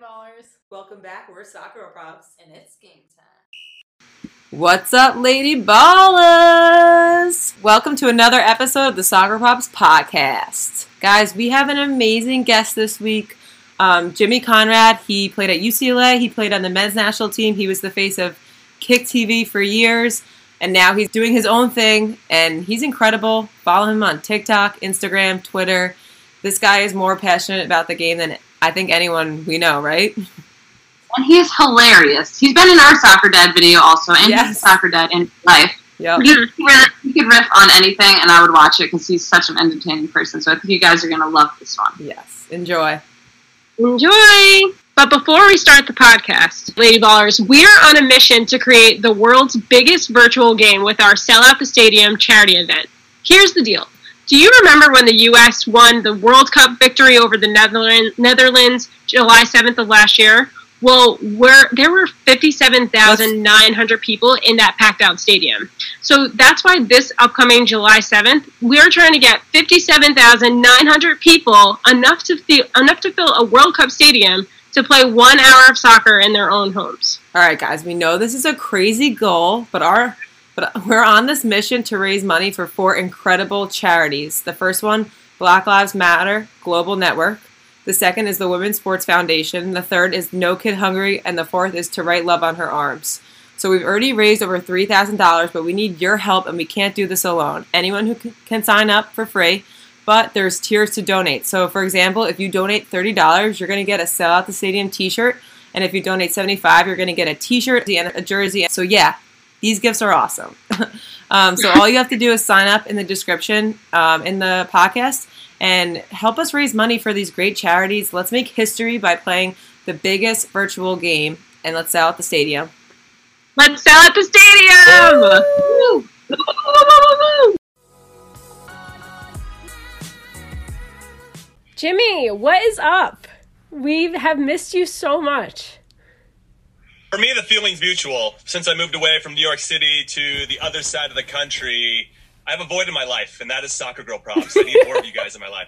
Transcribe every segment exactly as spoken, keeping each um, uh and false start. Ballers. Welcome back. We're Soccer Props, and it's game time. What's up, Lady Ballers? Welcome to another episode of the Soccer Props podcast. Guys, we have an amazing guest this week. Um, Jimmy Conrad, he played at U C L A. He played on the men's national team. He was the face of Kick T V for years, and now he's doing his own thing, and he's incredible. Follow him on TikTok, Instagram, Twitter. This guy is more passionate about the game than I think anyone we know, right? And he is hilarious. He's been in our Soccer Dad video also, and yes. He's Soccer Dad in life. Yep. He, he could riff on anything, and I would watch it because he's such an entertaining person. So I think you guys are going to love this one. Yes. Enjoy. Enjoy! But before we start the podcast, Lady Ballers, we're on a mission to create the world's biggest virtual game with our Sell Out the Stadium charity event. Here's the deal. Do you remember when the U S won the World Cup victory over the Netherlands July seventh of last year? Well, we're, there were fifty-seven thousand nine hundred people in that packed-out stadium. So that's why this upcoming July seventh, we're trying to get fifty-seven thousand nine hundred people, enough to feel, enough to fill a World Cup stadium to play one hour of soccer in their own homes. All right, guys, we know this is a crazy goal, but our... But we're on this mission to raise money for four incredible charities. The first one, Black Lives Matter Global Network. The second is the Women's Sports Foundation. The third is No Kid Hungry. And the fourth is To Write Love on Her Arms. So we've already raised over three thousand dollars, but we need your help, and we can't do this alone. Anyone who c- can sign up for free, but there's tiers to donate. So, for example, if you donate thirty dollars, you're going to get a Sell Out the Stadium t-shirt. And if you donate seventy-five dollars, you're going to get a t-shirt and a jersey. So, yeah. These gifts are awesome. um, so all you have to do is sign up in the description um, in the podcast and help us raise money for these great charities. Let's make history by playing the biggest virtual game, and let's sell out the stadium. Let's sell out the stadium! Woo! Woo! Jimmy, what is up? We have missed you so much. For me, the feeling's mutual. Since I moved away from New York City to the other side of the country, I have a void in my life, and that is Soccer Girl Probs. I need more of you guys in my life.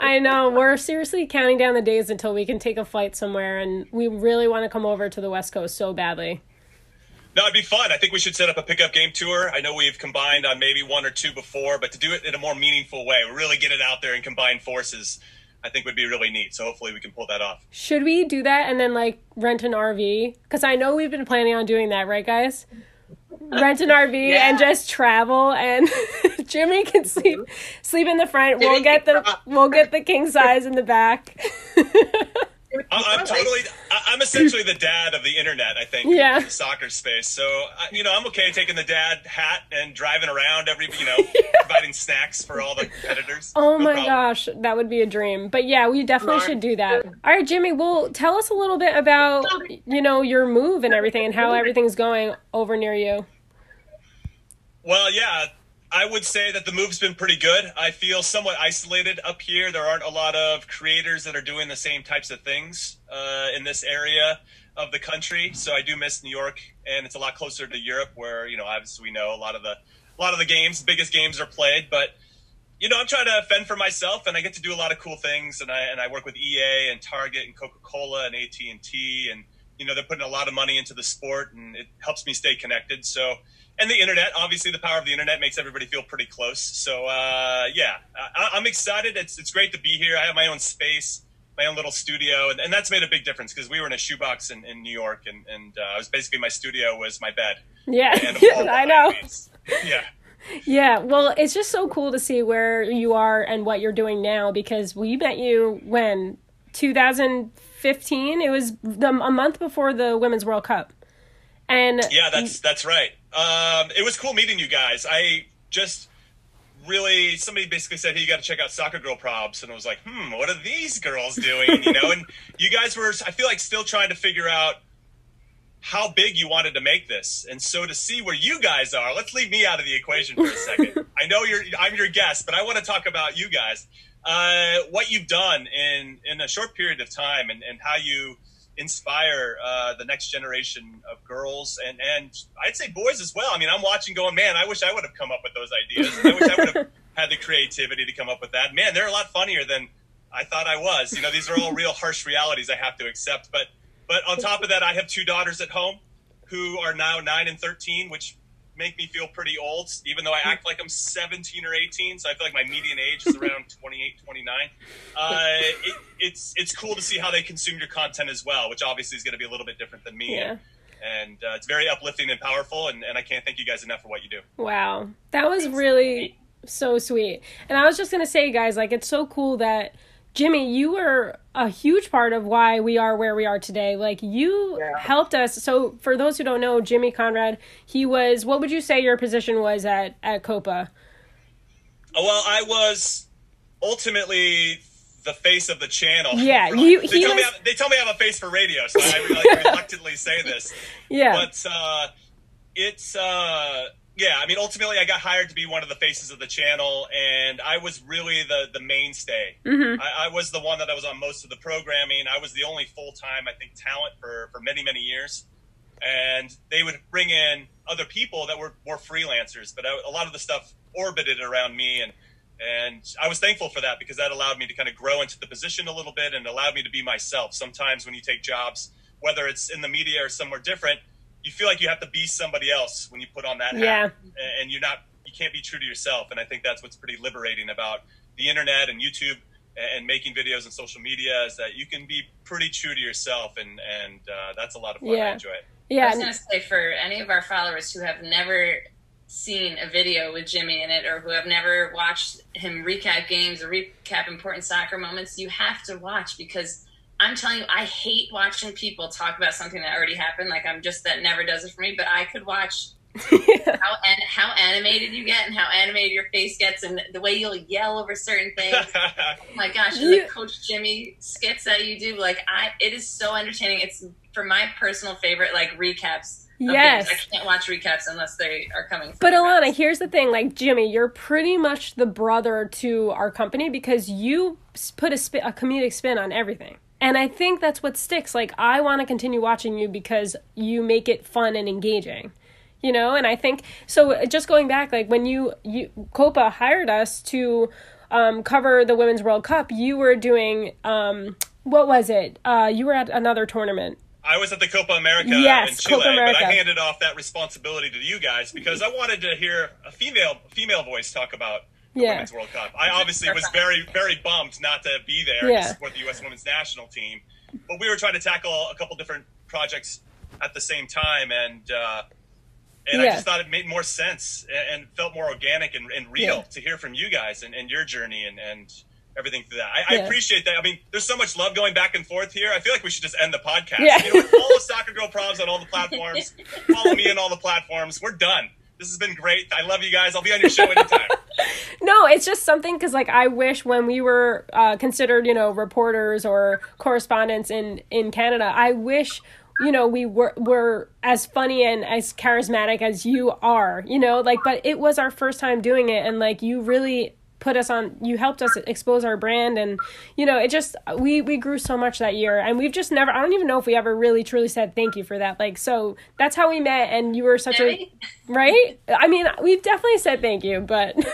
I know. We're seriously counting down the days until we can take a flight somewhere, and we really want to come over to the West Coast so badly. No, it'd be fun. I think we should set up a pickup game tour. I know we've combined on maybe one or two before, but to do it in a more meaningful way, really get it out there and combine forces, I think would be really neat. So hopefully we can pull that off. Should we do that and then like rent an R V? Because I know we've been planning on doing that, right, guys? Rent an R V yeah. and just travel, and Jimmy can sleep sleep in the front. We'll get the we'll get the king size in the back. I'm totally. I'm essentially the dad of the internet, I think, yeah. in the soccer space. So you know, I'm okay taking the dad hat and driving around every, you know, yeah. providing snacks for all the competitors. Oh no my problem. Gosh, that would be a dream. But yeah, we definitely Mark. should do that. All right, Jimmy. Well, tell us a little bit about you know your move and everything, and how everything's going over near you. Well, yeah. I would say that the move's been pretty good. I feel somewhat isolated up here. There aren't a lot of creators that are doing the same types of things uh, in this area of the country. So I do miss New York, and it's a lot closer to Europe where, you know, obviously we know a lot of the a lot of the games, biggest games are played. But, you know, I'm trying to fend for myself, and I get to do a lot of cool things. And I and I work with E A and Target and Coca-Cola and A T and T. And, you know, they're putting a lot of money into the sport, and it helps me stay connected. So. And the internet, obviously the power of the internet makes everybody feel pretty close. So, uh, yeah, I- I'm excited. It's it's great to be here. I have my own space, my own little studio. And, and that's made a big difference because we were in a shoebox in, in New York. And, and uh, I was basically, my studio was my bed. Yeah, I know. Yeah. Yeah, well, it's just so cool to see where you are and what you're doing now, because we met you when, two thousand fifteen? It was the, a month before the Women's World Cup. And yeah, that's that's right. Um, it was cool meeting you guys. I just really, somebody basically said, hey, you got to check out Soccer Girl Probs. And I was like, hmm, what are these girls doing? You know, and you guys were, I feel like, still trying to figure out how big you wanted to make this. And so to see where you guys are, let's leave me out of the equation for a second. I know you're, I'm your guest, but I want to talk about you guys, uh, what you've done in, in a short period of time, and, and how you inspire uh, the next generation of girls, and, and I'd say boys as well. I mean, I'm watching going, man, I wish I would have come up with those ideas. I wish I would have had the creativity to come up with that. Man, they're a lot funnier than I thought I was. You know, these are all real harsh realities I have to accept. But but on top of that, I have two daughters at home who are now nine and thirteen, which make me feel pretty old, even though I act like I'm seventeen or eighteen. So I feel like my median age is around twenty-eight, twenty-nine. Uh, it, it's it's cool to see how they consume your content as well, which obviously is going to be a little bit different than me. Yeah. And uh, it's very uplifting and powerful, and, and I can't thank you guys enough for what you do. Wow. That was really so sweet. And I was just going to say, guys, like, it's so cool that, Jimmy, you were a huge part of why we are where we are today. Like, you yeah. helped us. So for those who don't know, Jimmy Conrad, he was, what would you say your position was at, at Copa? Oh, well, I was ultimately the face of the channel. Yeah. Like, you, they, tell was... me I, they tell me I have a face for radio, so I like, reluctantly say this. Yeah. But uh, it's... Uh, Yeah, I mean, ultimately, I got hired to be one of the faces of the channel, and I was really the, the mainstay. Mm-hmm. I, I was the one that I was on most of the programming. I was the only full-time, I think, talent for, for many, many years. And they would bring in other people that were more freelancers, but I, a lot of the stuff orbited around me, and and I was thankful for that because that allowed me to kind of grow into the position a little bit and allowed me to be myself. Sometimes when you take jobs, whether it's in the media or somewhere different, you feel like you have to be somebody else when you put on that hat, yeah. and you're not, you can't be true to yourself. And I think that's what's pretty liberating about the internet and YouTube and making videos and social media is that you can be pretty true to yourself, and and uh, that's a lot of fun. Yeah. I enjoy it. Yeah, I was gonna say, for any of our followers who have never seen a video with Jimmy in it, or who have never watched him recap games or recap important soccer moments, you have to watch, because I'm telling you, I hate watching people talk about something that already happened. Like, I'm just, that never does it for me. But I could watch yeah. how an, how animated you get and how animated your face gets and the way you'll yell over certain things. Oh my gosh, you, the Coach Jimmy skits that you do. Like, I, it is so entertaining. It's, for my personal favorite, like, recaps. Yes. Okay, I can't watch recaps unless they are coming. But Alana, here's the thing. Like, Jimmy, you're pretty much the brother to our company because you put a, spin, a comedic spin on everything. And I think that's what sticks. Like, I want to continue watching you because you make it fun and engaging, you know? And I think, so just going back, like, when you, you Copa hired us to um, cover the Women's World Cup, you were doing, um, what was it? Uh, you were at another tournament. I was at the Copa America yes, in Chile, Copa America. But I handed off that responsibility to you guys because I wanted to hear a female female voice talk about the yeah. Women's World Cup. I obviously was very, very bummed not to be there yeah. to support the U S Women's National Team. But we were trying to tackle a couple different projects at the same time, and uh, and yeah. I just thought it made more sense and felt more organic and, and real yeah. to hear from you guys and, and your journey and, and everything through that. I, yeah. I appreciate that. I mean, there's so much love going back and forth here. I feel like we should just end the podcast. Yeah. You know, follow Soccer Girl Probs on all the platforms. Follow me on all the platforms. We're done. This has been great. I love you guys. I'll be on your show anytime. No, it's just something because, like, I wish when we were uh, considered, you know, reporters or correspondents in, in Canada, I wish, you know, we were, were as funny and as charismatic as you are, you know, like, but it was our first time doing it. And, like, you really put us on, you helped us expose our brand. And, you know, it just, we, we grew so much that year. And we've just never, I don't even know if we ever really truly said thank you for that. Like, so that's how we met. And you were such a... Right? I mean, we've definitely said thank you, but no,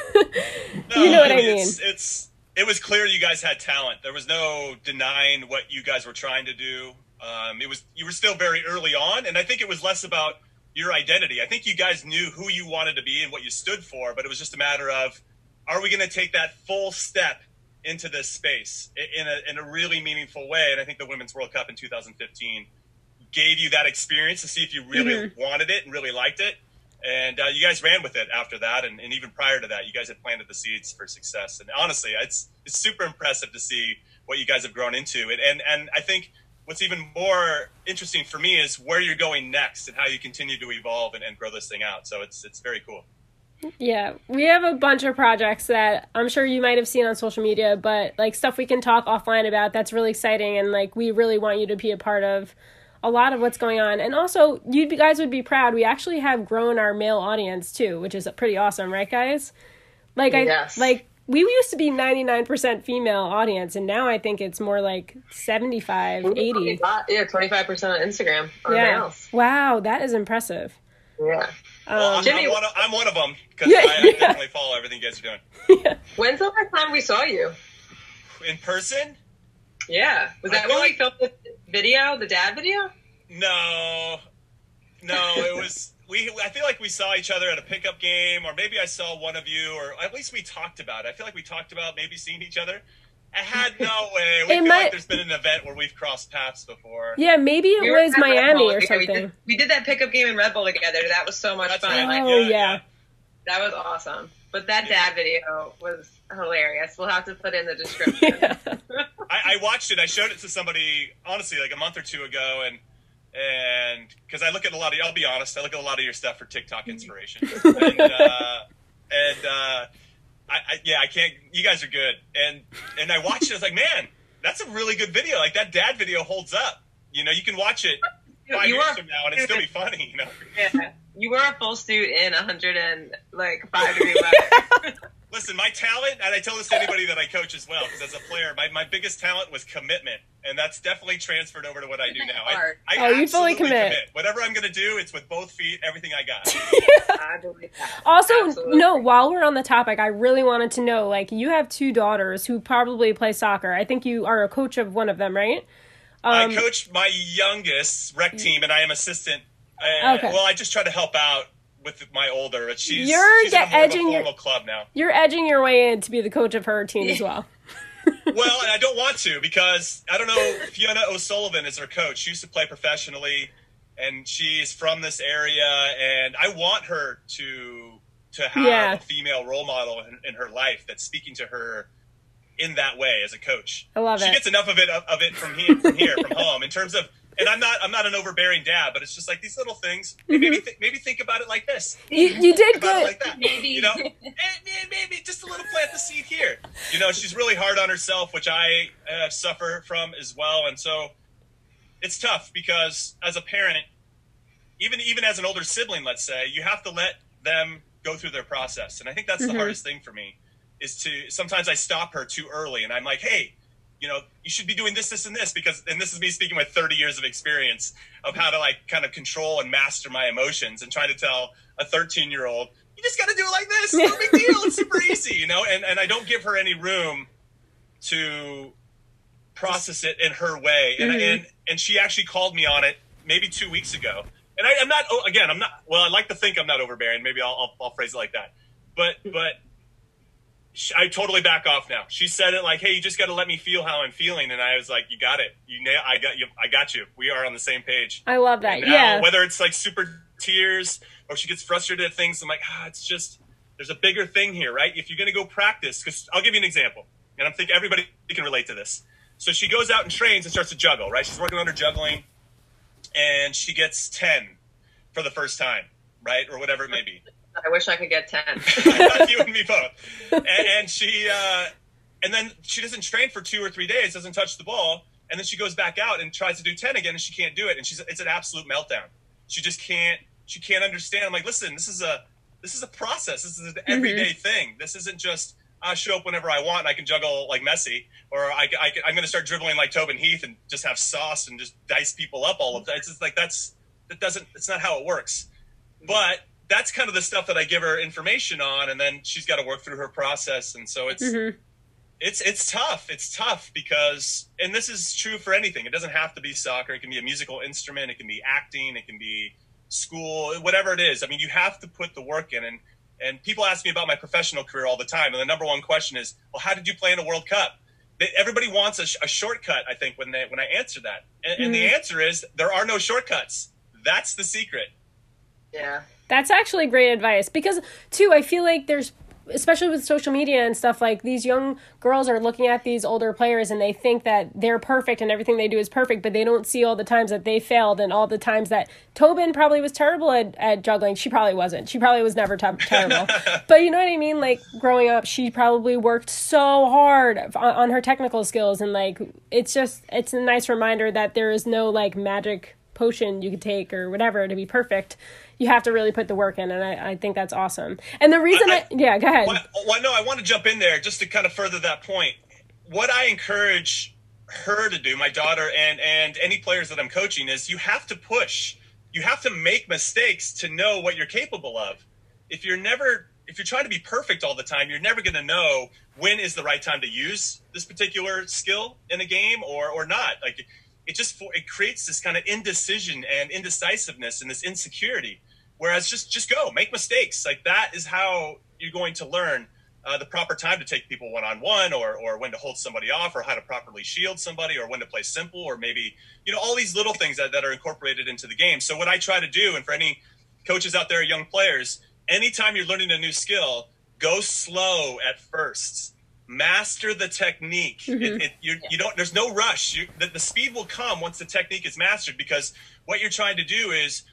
you know what I mean. I mean. It's, it's it was clear you guys had talent. There was no denying what you guys were trying to do. Um, it was you were still very early on, and I think it was less about your identity. I think you guys knew who you wanted to be and what you stood for, but it was just a matter of, are we going to take that full step into this space in a in a really meaningful way? And I think the Women's World Cup in two thousand fifteen gave you that experience to see if you really mm-hmm. wanted it and really liked it. And uh, you guys ran with it after that, and, and even prior to that, you guys had planted the seeds for success. And honestly, it's it's super impressive to see what you guys have grown into. And and, and I think what's even more interesting for me is where you're going next and how you continue to evolve and, and grow this thing out. So it's it's very cool. Yeah, we have a bunch of projects that I'm sure you might have seen on social media, but like stuff we can talk offline about that's really exciting, and like we really want you to be a part of a lot of what's going on. And also, you guys would be proud. We actually have grown our male audience too, which is pretty awesome, right, guys? Like, yes. I like we used to be ninety-nine percent female audience, and now I think it's more like seventy-five, eighty. Yeah, twenty-five percent on Instagram. Or yeah. Males. Wow, that is impressive. Yeah. Well, um, I'm, Jimmy, I'm, one of, I'm one of them because yeah, I, I yeah. definitely follow everything you guys are doing. Yeah. When's the last time we saw you? in person? Yeah. Was that when we filmed the video, the dad video? No. No, it was... We, I feel like we saw each other at a pickup game, or maybe I saw one of you, or at least we talked about it. I feel like we talked about maybe seeing each other. I had no way. We it feel might... like there's been an event where we've crossed paths before. Yeah, maybe it we was Miami or something. We did, we did that pickup game in Red Bull together. That was so much That's fun. Right. Like, oh, yeah, yeah. That was awesome. But that yeah. dad video was hilarious. We'll have to put in the description. Yeah. I, I watched it. I showed it to somebody, honestly, like a month or two ago, and... And because I look at a lot of, I'll be honest, I look at a lot of your stuff for TikTok inspiration. and uh, and uh, I, I, yeah, I can't, you guys are good. And, and I watched it. I was like, man, that's a really good video. Like that dad video holds up. You know, you can watch it five you years are, from now and it'd still be funny, you know? Yeah. You were a full suit in one hundred and like five degree weather. Listen, my talent, and I tell this to anybody that I coach as well, because as a player, my, my biggest talent was commitment, and that's definitely transferred over to what I do now. I, I oh, you fully commit. commit. Whatever I'm going to do, it's with both feet, everything I got. I believe that. Also, absolutely. No, while we're on the topic, I really wanted to know, like, you have two daughters who probably play soccer. I think you are a coach of one of them, right? Um, I coach my youngest rec team, and I am assistant. And, okay. Well, I just try to help out with my older, but she's, you're she's get, in a, edging a formal your, club now. You're edging your way in to be the coach of her team as well. Well, and I don't want to because, I don't know, Fiona O'Sullivan is her coach. She used to play professionally, and she's from this area, and I want her to to have yeah. a female role model in, in her life that's speaking to her in that way as a coach. I love she it. She gets enough of it of, of it from here, from, here, from home, in terms of... And I'm not I'm not an overbearing dad, but it's just like these little things. Mm-hmm. Maybe th- maybe think about it like this. You, you did think good. About it like that. Maybe. You know, and, and maybe just a little plant the seed here. You know, she's really hard on herself, which I uh, suffer from as well. And so it's tough because as a parent, even even as an older sibling, let's say, you have to let them go through their process. And I think that's mm-hmm. the hardest thing for me is to sometimes I stop her too early and I'm like, hey, you know, you should be doing this, this, and this because, and this is me speaking with thirty years of experience of how to like kind of control and master my emotions and trying to tell a thirteen year old, you just got to do it like this. No big deal. It's super easy, you know? And, and I don't give her any room to process it in her way. And, mm-hmm. and, and she actually called me on it maybe two weeks ago. And I, I'm not, again, I'm not, well, I like to think I'm not overbearing. Maybe I'll, I'll, I'll phrase it like that, but, but, I totally back off now. She said it like, "Hey, you just got to let me feel how I'm feeling," and I was like, "You got it. You, nail- I got you. I got you. We are on the same page." I love that. Now, yeah. Whether it's like super tears or she gets frustrated at things, I'm like, "Ah, it's just there's a bigger thing here, right? If you're gonna go practice, because I'll give you an example, and I think everybody can relate to this. So she goes out and trains and starts to juggle, right? She's working on her juggling, and she gets ten for the first time, right, or whatever it may be." I wish I could get ten. You and me both. And, and she, uh, and then she doesn't train for two or three days, doesn't touch the ball, and then she goes back out and tries to do ten again, and she can't do it. And she's, it's an absolute meltdown. She just can't. She can't understand. I'm like, listen, this is a, this is a process. This is an everyday mm-hmm. thing. This isn't just I show up whenever I want and I can juggle like Messi, or I, I I'm going to start dribbling like Tobin Heath and just have sauce and just dice people up all of that. It's just like that's that doesn't. It's not how it works. But that's kind of the stuff that I give her information on, and then she's got to work through her process. And so it's, mm-hmm. it's, it's tough. It's tough because, and this is true for anything. It doesn't have to be soccer. It can be a musical instrument. It can be acting. It can be school, whatever it is. I mean, you have to put the work in. And, and people ask me about my professional career all the time. And the number one question is, well, how did you play in a World Cup? Everybody wants a, sh- a shortcut. I think when they, when I answer that, and, mm-hmm. and the answer is there are no shortcuts. That's the secret. Yeah. That's actually great advice because, too, I feel like there's, especially with social media and stuff, like these young girls are looking at these older players and they think that they're perfect and everything they do is perfect, but they don't see all the times that they failed and all the times that Tobin probably was terrible at, at juggling. She probably wasn't. She probably was never t- terrible. But you know what I mean? Like growing up, she probably worked so hard on, on her technical skills. And like, it's just, it's a nice reminder that there is no like magic potion you could take or whatever to be perfect. You have to really put the work in, and I, I think that's awesome. And the reason I, I, I yeah, go ahead. Well, well, no, I want to jump in there just to kind of further that point. What I encourage her to do, my daughter and, and any players that I'm coaching, is you have to push. You have to make mistakes to know what you're capable of. If you're never if you're trying to be perfect all the time, you're never going to know when is the right time to use this particular skill in a game or or not. Like it just it creates this kind of indecision and indecisiveness and this insecurity. Whereas just just go make mistakes. Like that is how you're going to learn uh, the proper time to take people one on one, or or when to hold somebody off, or how to properly shield somebody, or when to play simple, or maybe you know all these little things that that are incorporated into the game. So what I try to do, and for any coaches out there, young players. Anytime you're learning a new skill, go slow at first. Master the technique. Mm-hmm. it, it, you, you don't. There's no rush. You, the, the speed will come once the technique is mastered, because what you're trying to do is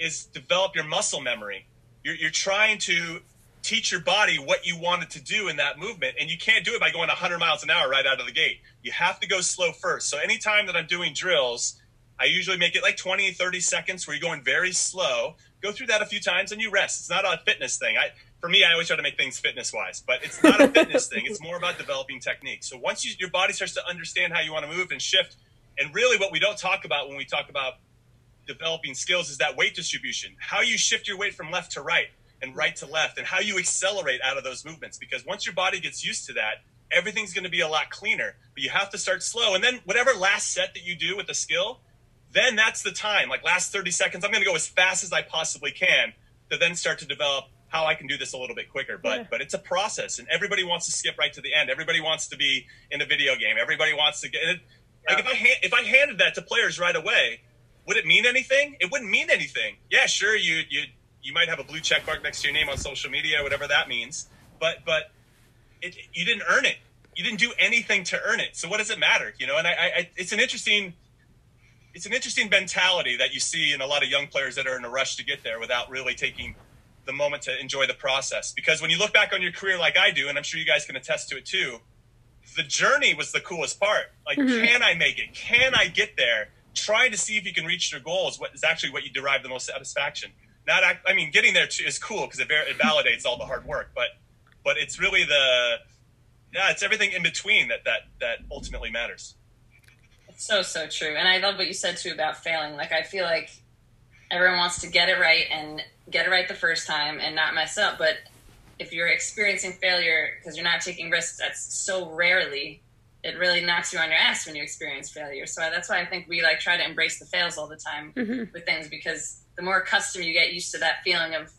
is develop your muscle memory. You're, you're trying to teach your body what you want it to do in that movement, and you can't do it by going one hundred miles an hour right out of the gate. You have to go slow first. So anytime that I'm doing drills, I usually make it like twenty, thirty seconds where you're going very slow. Go through that a few times and you rest. It's not a fitness thing. I, for me, I always try to make things fitness-wise, but it's not a fitness thing. It's more about developing technique. So once you, your body starts to understand how you want to move and shift, and really what we don't talk about when we talk about developing skills is that weight distribution, how you shift your weight from left to right and right to left, and how you accelerate out of those movements. Because once your body gets used to that, everything's going to be a lot cleaner, but you have to start slow. And then whatever last set that you do with the skill, then that's the time, like last thirty seconds, I'm going to go as fast as I possibly can to then start to develop how I can do this a little bit quicker. But yeah. but it's a process, and everybody wants to skip right to the end. Everybody wants to be in a video game. Everybody wants to get it. Yeah. Like if I, ha- if I handed that to players right away, would it mean anything? It wouldn't mean anything. Yeah, sure, you you you might have a blue check mark next to your name on social media, whatever that means. But, but it, you didn't earn it. You didn't do anything to earn it. So what does it matter? You know, and I, I it's an interesting... It's an interesting mentality that you see in a lot of young players that are in a rush to get there without really taking the moment to enjoy the process. Because when you look back on your career like I do, and I'm sure you guys can attest to it too, the journey was the coolest part. Like, mm-hmm. Can I make it? Can I get there? Trying to see if you can reach your goals is actually what you derive the most satisfaction. Not, I mean, getting there too is cool because it, it validates all the hard work, but but it's really the, yeah, it's everything in between that that that ultimately matters. So, so true. And I love what you said, too, about failing. Like, I feel like everyone wants to get it right and get it right the first time and not mess up. But if you're experiencing failure because you're not taking risks, that's so rarely, it really knocks you on your ass when you experience failure. So that's why I think we, like, try to embrace the fails all the time mm-hmm. with things, because the more accustomed you get used to that feeling of,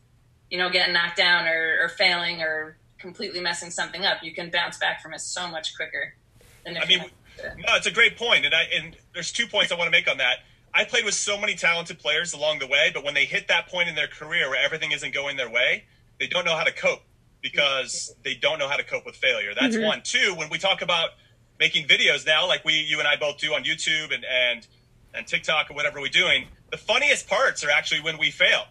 you know, getting knocked down or, or failing or completely messing something up, you can bounce back from it so much quicker than if I mean, you No, it's a great point, and I and there's two points I want to make on that. I played with so many talented players along the way, but when they hit that point in their career where everything isn't going their way, they don't know how to cope because they don't know how to cope with failure. That's mm-hmm. one. Two, when we talk about making videos now, like we, you and I both do on YouTube and, and, and TikTok or whatever we're doing, the funniest parts are actually when we fail.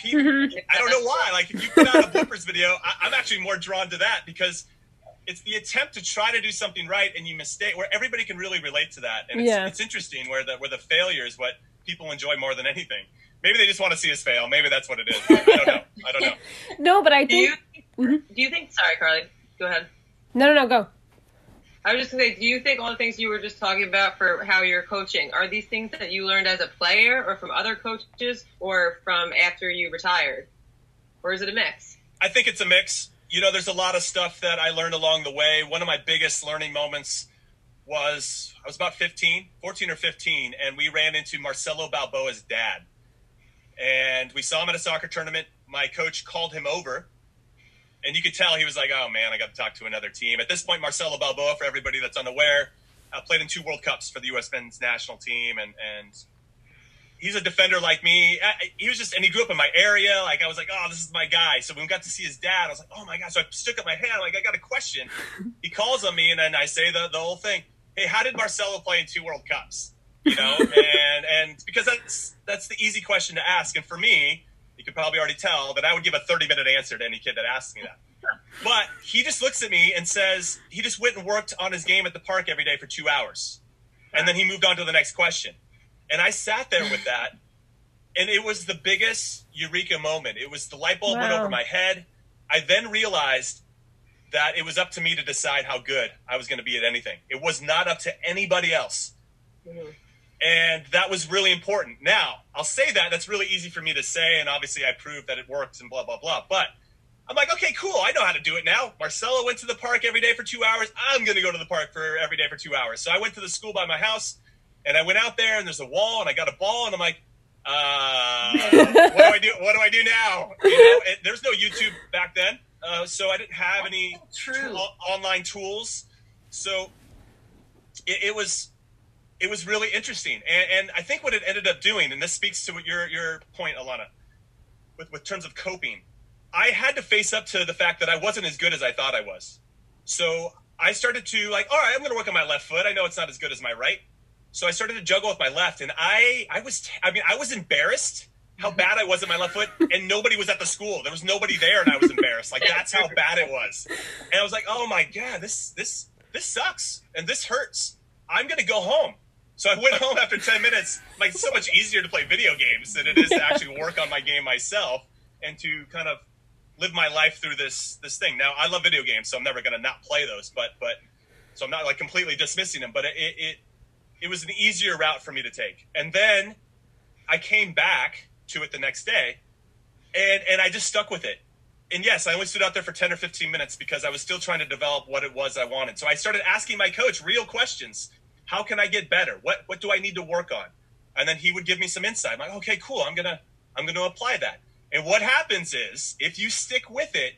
People, I don't know why. Like if you put out a bloopers video, I, I'm actually more drawn to that because it's the attempt to try to do something right and you mistake, where everybody can really relate to that. And it's, yeah. it's interesting where the where the failure is what people enjoy more than anything. Maybe they just want to see us fail. Maybe that's what it is. I don't know. I don't know. No, but I think... Do you, do you think... Sorry, Carly. Go ahead. No, no, no. Go. I was just going to say, do you think all the things you were just talking about for how you're coaching, are these things that you learned as a player or from other coaches or from after you retired? Or is it a mix? I think it's a mix. You know, there's a lot of stuff that I learned along the way. One of my biggest learning moments was I was about fifteen, fourteen or fifteen, and we ran into Marcelo Balboa's dad. And we saw him at a soccer tournament. My coach called him over, and you could tell he was like, oh, man, I got to talk to another team. At this point, Marcelo Balboa, for everybody that's unaware, uh, played in two World Cups for the U S Men's National Team, and and he's a defender like me. He was just, and he grew up in my area. Like I was like, oh, this is my guy. So when we got to see his dad, I was like, oh my God. So I stuck up my hand. I'm like, I got a question. He calls on me, and then I say the, the whole thing. Hey, how did Marcelo play in two World Cups? You know, and and because that's that's the easy question to ask. And for me, you could probably already tell that I would give a thirty minute answer to any kid that asked me that. But he just looks at me and says, he just went and worked on his game at the park every day for two hours. And then he moved on to the next question. And I sat there with that, and it was the biggest eureka moment. It was the light bulb wow. went over my head. I then realized that it was up to me to decide how good I was going to be at anything. It was not up to anybody else. Mm-hmm. And that was really important. Now, I'll say that. That's really easy for me to say, and obviously I proved that it works and blah, blah, blah. But I'm like, okay, cool. I know how to do it now. Marcelo went to the park every day for two hours. I'm going to go to the park for every day for two hours. So I went to the school by my house, and I went out there, and there's a wall, and I got a ball, and I'm like, uh, what do I do? What do I do now? You know, and there's no YouTube back then, uh, so I didn't have any true. online tools. So it, it was it was really interesting, and, and I think what it ended up doing, and this speaks to what your your point, Alana, with with terms of coping. I had to face up to the fact that I wasn't as good as I thought I was. So I started to like, all right, I'm going to work on my left foot. I know it's not as good as my right. So I started to juggle with my left. And I, I was, I mean, I was embarrassed how bad I was at my left foot, and nobody was at the school. There was nobody there. And I was embarrassed. Like, that's how bad it was. And I was like, oh my God, this, this, this sucks. And this hurts. I'm going to go home. So I went home after ten minutes, like, so much easier to play video games than it is to actually work on my game myself and to kind of live my life through this this thing. Now, I love video games, so I'm never going to not play those, but but so I'm not like completely dismissing them, but it, it it was an easier route for me to take. And then I came back to it the next day, and and I just stuck with it. And yes, I only stood out there for ten or fifteen minutes because I was still trying to develop what it was I wanted. So I started asking my coach real questions. How can I get better? What what do I need to work on? And then he would give me some insight. I'm like, okay, cool. I'm going to I'm going to apply that. And what happens is, if you stick with it,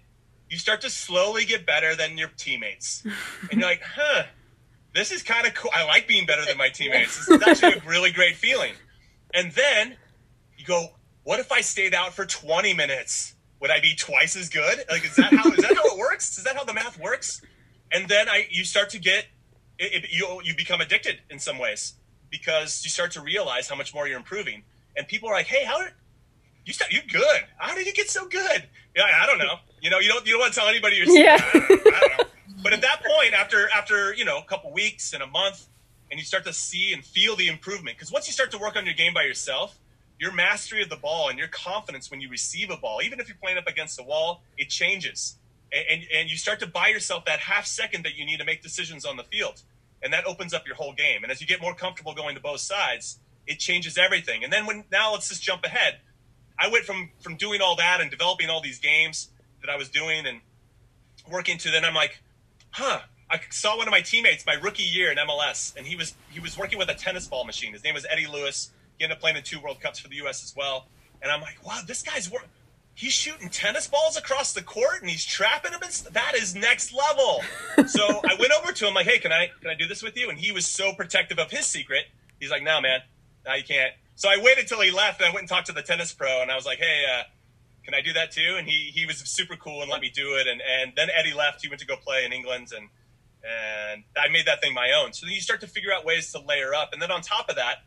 you start to slowly get better than your teammates. And you're like, huh, this is kind of cool. I like being better than my teammates. This is actually a really great feeling. And then you go, what if I stayed out for twenty minutes? Would I be twice as good? Like, is that how, is that how it works? Is that how the math works? And then I, you start to get, it, it, you, you become addicted in some ways, because you start to realize how much more you're improving. And people are like, hey, how did... You start, you're good. How did you get so good? Yeah, I don't know. You know, you don't you don't want to tell anybody you're sick. Yeah. I, don't know, I don't know. But at that point, after after you know a couple weeks and a month, and you start to see and feel the improvement, because once you start to work on your game by yourself, your mastery of the ball and your confidence when you receive a ball, even if you're playing up against the wall, it changes, and and, and you start to buy yourself that half second that you need to make decisions on the field, and that opens up your whole game. And as you get more comfortable going to both sides, it changes everything. And then when now let's just jump ahead. I went from, from doing all that and developing all these games that I was doing and working to then I'm like, huh, I saw one of my teammates my rookie year in M L S, and he was he was working with a tennis ball machine. His name was Eddie Lewis. He ended up playing in two World Cups for the U S as well. And I'm like, wow, this guy's work. He's shooting tennis balls across the court and he's trapping them. And st- that is next level. So I went over to him like, hey, can I can I do this with you? And he was so protective of his secret. He's like, no, man, no, you can't. So I waited till he left, and I went and talked to the tennis pro, and I was like, hey, uh, can I do that too? And he he was super cool and let me do it. And and then Eddie left. He went to go play in England, and and I made that thing my own. So then you start to figure out ways to layer up. And then on top of that,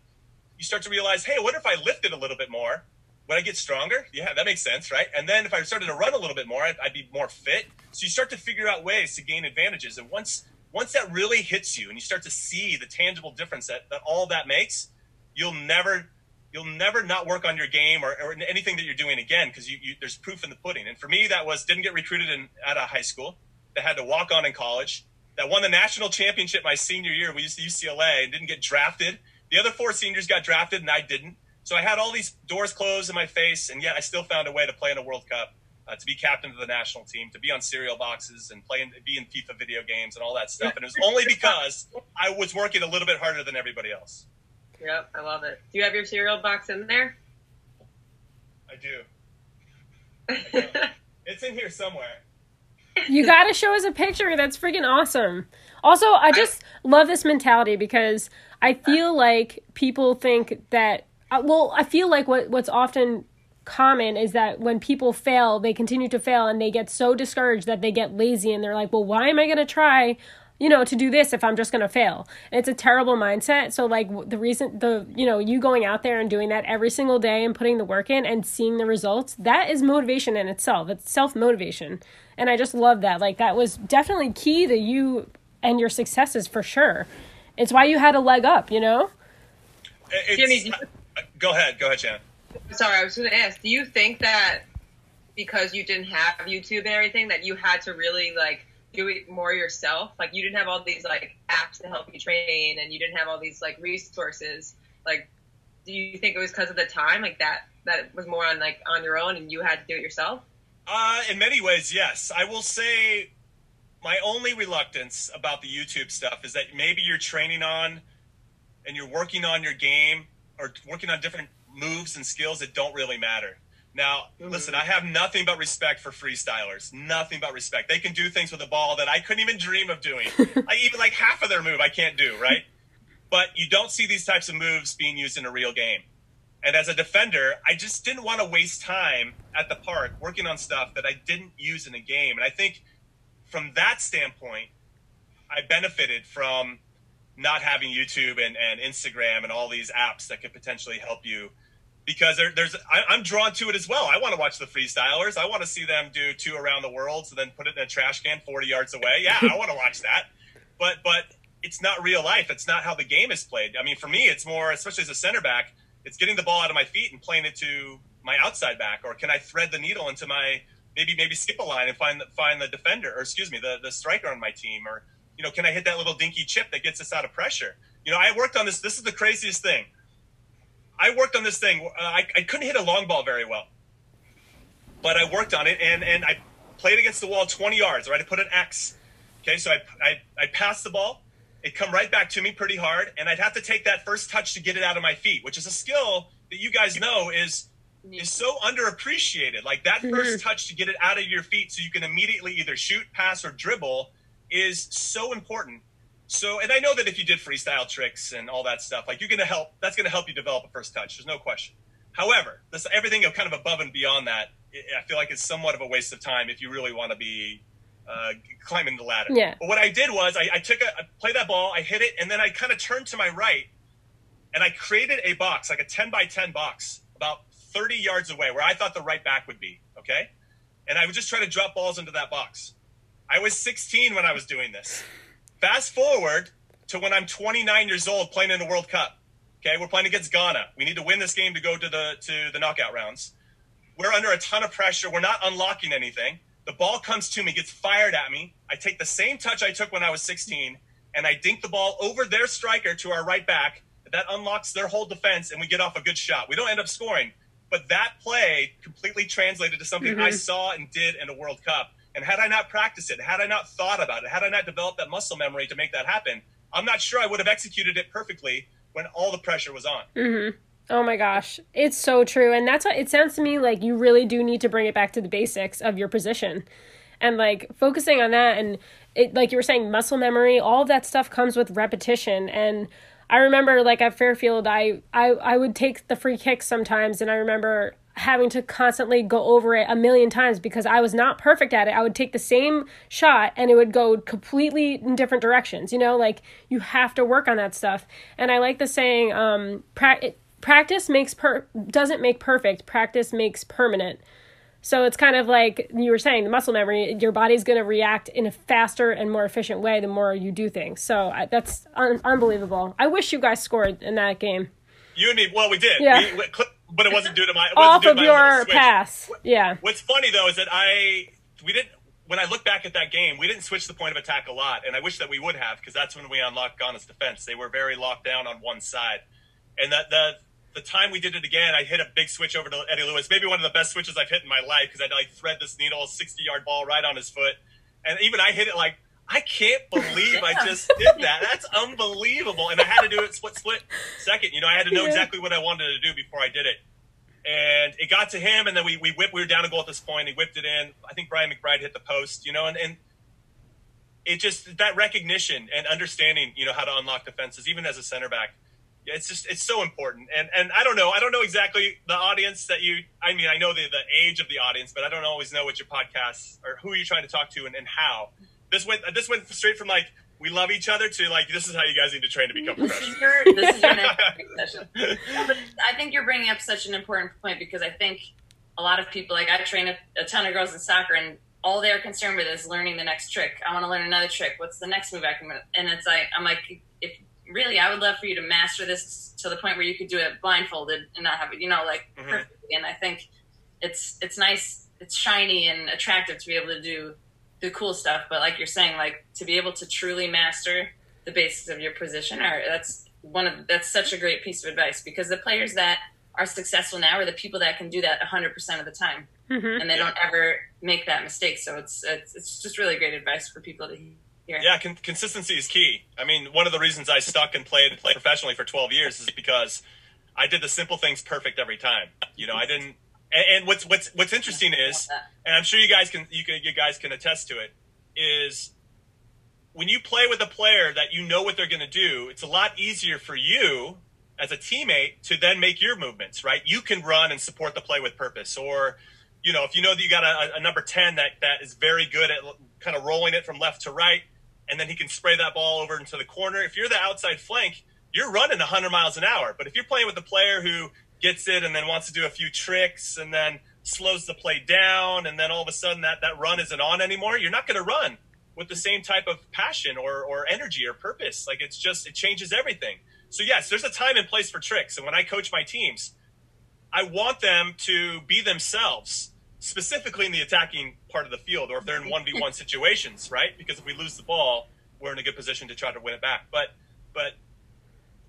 you start to realize, hey, what if I lifted a little bit more? Would I get stronger? Yeah, that makes sense, right? And then if I started to run a little bit more, I'd, I'd be more fit. So you start to figure out ways to gain advantages. And once, once that really hits you and you start to see the tangible difference that, that all that makes, you'll never – You'll never not work on your game or, or anything that you're doing again, because you, you, there's proof in the pudding. And for me, that was didn't get recruited in, out of high school. That had to walk on in college. That won the national championship my senior year. We used to U C L A and didn't get drafted. The other four seniors got drafted and I didn't. So I had all these doors closed in my face, and yet I still found a way to play in a World Cup, uh, to be captain of the national team, to be on cereal boxes and play in, be in FIFA video games and all that stuff. And it was only because I was working a little bit harder than everybody else. Yep, I love it. Do you have your cereal box in there? I do. I do. It's in here somewhere. You got to show us a picture. That's freaking awesome. Also, I just I, love this mentality, because I feel like people think that, well, I feel like what what's often common is that when people fail, they continue to fail and they get so discouraged that they get lazy and they're like, well, why am I going to try you know, to do this if I'm just going to fail? And it's a terrible mindset. So like the reason the, you know, you going out there and doing that every single day and putting the work in and seeing the results, that is motivation in itself. It's self-motivation. And I just love that. Like that was definitely key to you and your successes for sure. It's why you had a leg up, you know? It's, Jimmy, uh, go ahead. Go ahead, Shannon. Sorry, I was going to ask, do you think that because you didn't have YouTube and everything that you had to really like do it more yourself? Like you didn't have all these like apps to help you train and you didn't have all these like resources. Like, do you think it was because of the time like that, that it was more on like on your own and you had to do it yourself? Uh, in many ways, yes. I will say my only reluctance about the YouTube stuff is that maybe you're training on and you're working on your game or working on different moves and skills that don't really matter. Now, mm-hmm. listen, I have nothing but respect for freestylers, nothing but respect. They can do things with a ball that I couldn't even dream of doing. I even like half of their move I can't do, right? But you don't see these types of moves being used in a real game. And as a defender, I just didn't want to waste time at the park working on stuff that I didn't use in a game. And I think from that standpoint, I benefited from not having YouTube and, and Instagram and all these apps that could potentially help you. Because there, there's, I, I'm drawn to it as well. I want to watch the freestylers. I want to see them do two around the world, so then put it in a trash can forty yards away. Yeah, I want to watch that. But but it's not real life. It's not how the game is played. I mean, for me, it's more, especially as a center back, it's getting the ball out of my feet and playing it to my outside back. Or can I thread the needle into my maybe maybe skip a line and find the, find the defender, or excuse me, the, the striker on my team? Or, you know, can I hit that little dinky chip that gets us out of pressure? You know, I worked on this. This is the craziest thing. I worked on this thing. Uh, I, I couldn't hit a long ball very well, but I worked on it, and, and I played against the wall twenty yards, right? I put an X. Okay, so I, I, I passed the ball. It come right back to me pretty hard, and I'd have to take that first touch to get it out of my feet, which is a skill that you guys know is, is so underappreciated. Like that first touch to get it out of your feet so you can immediately either shoot, pass, or dribble is so important. So, and I know that if you did freestyle tricks and all that stuff, like you're going to help, that's going to help you develop a first touch. There's no question. However, this, everything kind of above and beyond that, I feel like it's somewhat of a waste of time if you really want to be uh, climbing the ladder. Yeah. But what I did was I, I took a, I played that ball, I hit it, and then I kind of turned to my right and I created a box, like a ten by ten box about thirty yards away where I thought the right back would be. Okay. And I would just try to drop balls into that box. I was sixteen when I was doing this. Fast forward to when I'm twenty-nine years old playing in the World Cup. Okay, we're playing against Ghana. We need to win this game to go to the to the knockout rounds. We're under a ton of pressure. We're not unlocking anything. The ball comes to me, gets fired at me. I take the same touch I took when I was sixteen, and I dink the ball over their striker to our right back. That unlocks their whole defense, and we get off a good shot. We don't end up scoring, but that play completely translated to something mm-hmm. I saw and did in a World Cup. And had I not practiced it, had I not thought about it, had I not developed that muscle memory to make that happen, I'm not sure I would have executed it perfectly when all the pressure was on. Mm-hmm. Oh my gosh. It's so true. And that's what it sounds to me like you really do need to bring it back to the basics of your position and like focusing on that. And it, like you were saying, muscle memory, all of that stuff comes with repetition. And I remember like at Fairfield, I, I, I would take the free kicks sometimes. And I remember having to constantly go over it a million times because I was not perfect at it. I would take the same shot and it would go completely in different directions. You know, like you have to work on that stuff. And I like the saying, um, pra- practice makes per- doesn't make perfect. Practice makes permanent. So it's kind of like you were saying, the muscle memory, your body's going to react in a faster and more efficient way the more you do things. So I, that's un- unbelievable. I wish you guys scored in that game. You and me, well, we did. Yeah. We, we, cl- But it wasn't due to my it wasn't off due of my your pass. Yeah. What's funny though is that I we didn't when I look back at that game we didn't switch the point of attack a lot, and I wish that we would have because that's when we unlocked Ghana's defense. They were very locked down on one side, and the the the time we did it again, I hit a big switch over to Eddie Lewis, maybe one of the best switches I've hit in my life because I like thread this needle sixty yard ball right on his foot, and even I hit it like. I can't believe yeah. I just did that. That's unbelievable. And I had to do it split, split second. You know, I had to know yeah. exactly what I wanted to do before I did it. And it got to him, and then we we whipped. We were down a goal at this point. He whipped it in. I think Brian McBride hit the post, you know, and, and it just, that recognition and understanding, you know, how to unlock defenses, even as a center back, it's just, it's so important. And and I don't know, I don't know exactly the audience that you, I mean, I know the, the age of the audience, but I don't always know what your podcasts or who you're trying to talk to and, and how. This went This went straight from, like, we love each other to, like, this is how you guys need to train to become professionals. This is your next session. Yeah, but I think you're bringing up such an important point because I think a lot of people, like, I train a, a ton of girls in soccer, and all they're concerned with is learning the next trick. I want to learn another trick. What's the next move I can move? And it's like, I'm like, if really, I would love for you to master this to the point where you could do it blindfolded and not have it, you know, like, mm-hmm. perfectly. And I think it's it's nice, it's shiny and attractive to be able to do the cool stuff, but like you're saying, like to be able to truly master the basics of your position, or that's one of that's such a great piece of advice because the players that are successful now are the people that can do that one hundred percent of the time. Mm-hmm. And they don't ever make that mistake. So it's, it's it's just really great advice for people to hear. Yeah, con- consistency is key. I mean, one of the reasons I stuck and played, played professionally for twelve years is because I did the simple things perfect every time. You know, I didn't – and what's what's what's interesting is – and I'm sure you guys can you, can you guys can attest to it – is when you play with a player that you know what they're going to do, it's a lot easier for you – as a teammate to then make your movements, right? You can run and support the play with purpose. Or, you know, if you know that you got a, a number ten that, that is very good at kind of rolling it from left to right, and then he can spray that ball over into the corner. If you're the outside flank, you're running one hundred miles an hour. But if you're playing with a player who gets it and then wants to do a few tricks and then slows the play down, and then all of a sudden that, that run isn't on anymore, you're not going to run with the same type of passion or, or energy or purpose. Like, it's just, it changes everything. So, yes, there's a time and place for tricks. And when I coach my teams, I want them to be themselves, specifically in the attacking part of the field, or if they're in one v one situations, right? Because if we lose the ball, we're in a good position to try to win it back. But but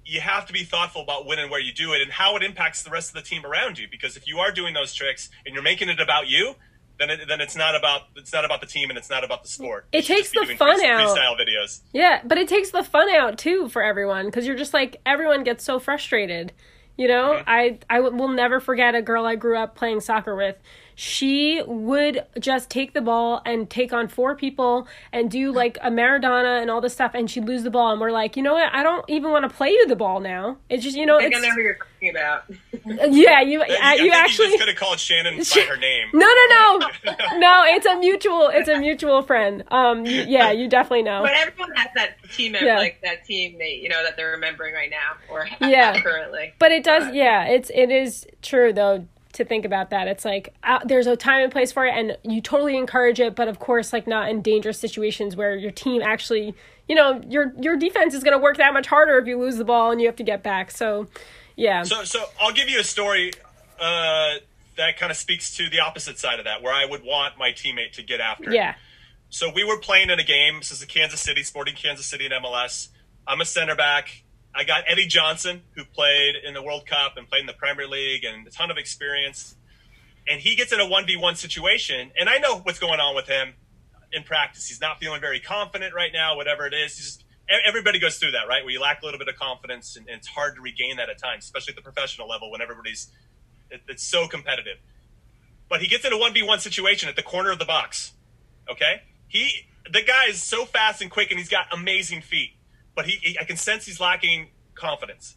you have to be thoughtful about when and where you do it and how it impacts the rest of the team around you. Because if you are doing those tricks and you're making it about you, then it, then it's not about it's not about the team and it's not about the sport. It takes the fun free, out. Freestyle videos. Yeah, but it takes the fun out too for everyone, because you're just like, everyone gets so frustrated. You know, mm-hmm. I I w- will never forget a girl I grew up playing soccer with. She would just take the ball and take on four people and do like a Maradona and all this stuff, and she'd lose the ball, and we're like, you know what? I don't even want to play you the ball now. It's just, you know, I think it's, I know who you're talking about. Yeah, you I, you actually you could have called Shannon she, by her name. No, no, no, no. It's a mutual. It's a mutual friend. Um, yeah, you definitely know. But everyone has that team, yeah. like that teammate, you know, that they're remembering right now or yeah. currently. But it does. But. Yeah, it's it is true though. To think about that, it's like uh, there's a time and place for it, and you totally encourage it, but of course, like, not in dangerous situations where your team actually, you know, your your defense is going to work that much harder if you lose the ball and you have to get back. So, yeah. So, so I'll give you a story uh, that kind of speaks to the opposite side of that, where I would want my teammate to get after. Yeah. So we were playing in a game. This is a Kansas City, Sporting Kansas City in M L S. I'm a center back. I got Eddie Johnson, who played in the World Cup and played in the Premier League and a ton of experience. And he gets in a one v one situation. And I know what's going on with him in practice. He's not feeling very confident right now, whatever it is. He's just, everybody goes through that, right? Where you lack a little bit of confidence, and, and it's hard to regain that at times, especially at the professional level when everybody's it, – it's so competitive. But he gets in a one v one situation at the corner of the box, okay? He the guy is so fast and quick, and he's got amazing feet. But he, he, I can sense he's lacking confidence.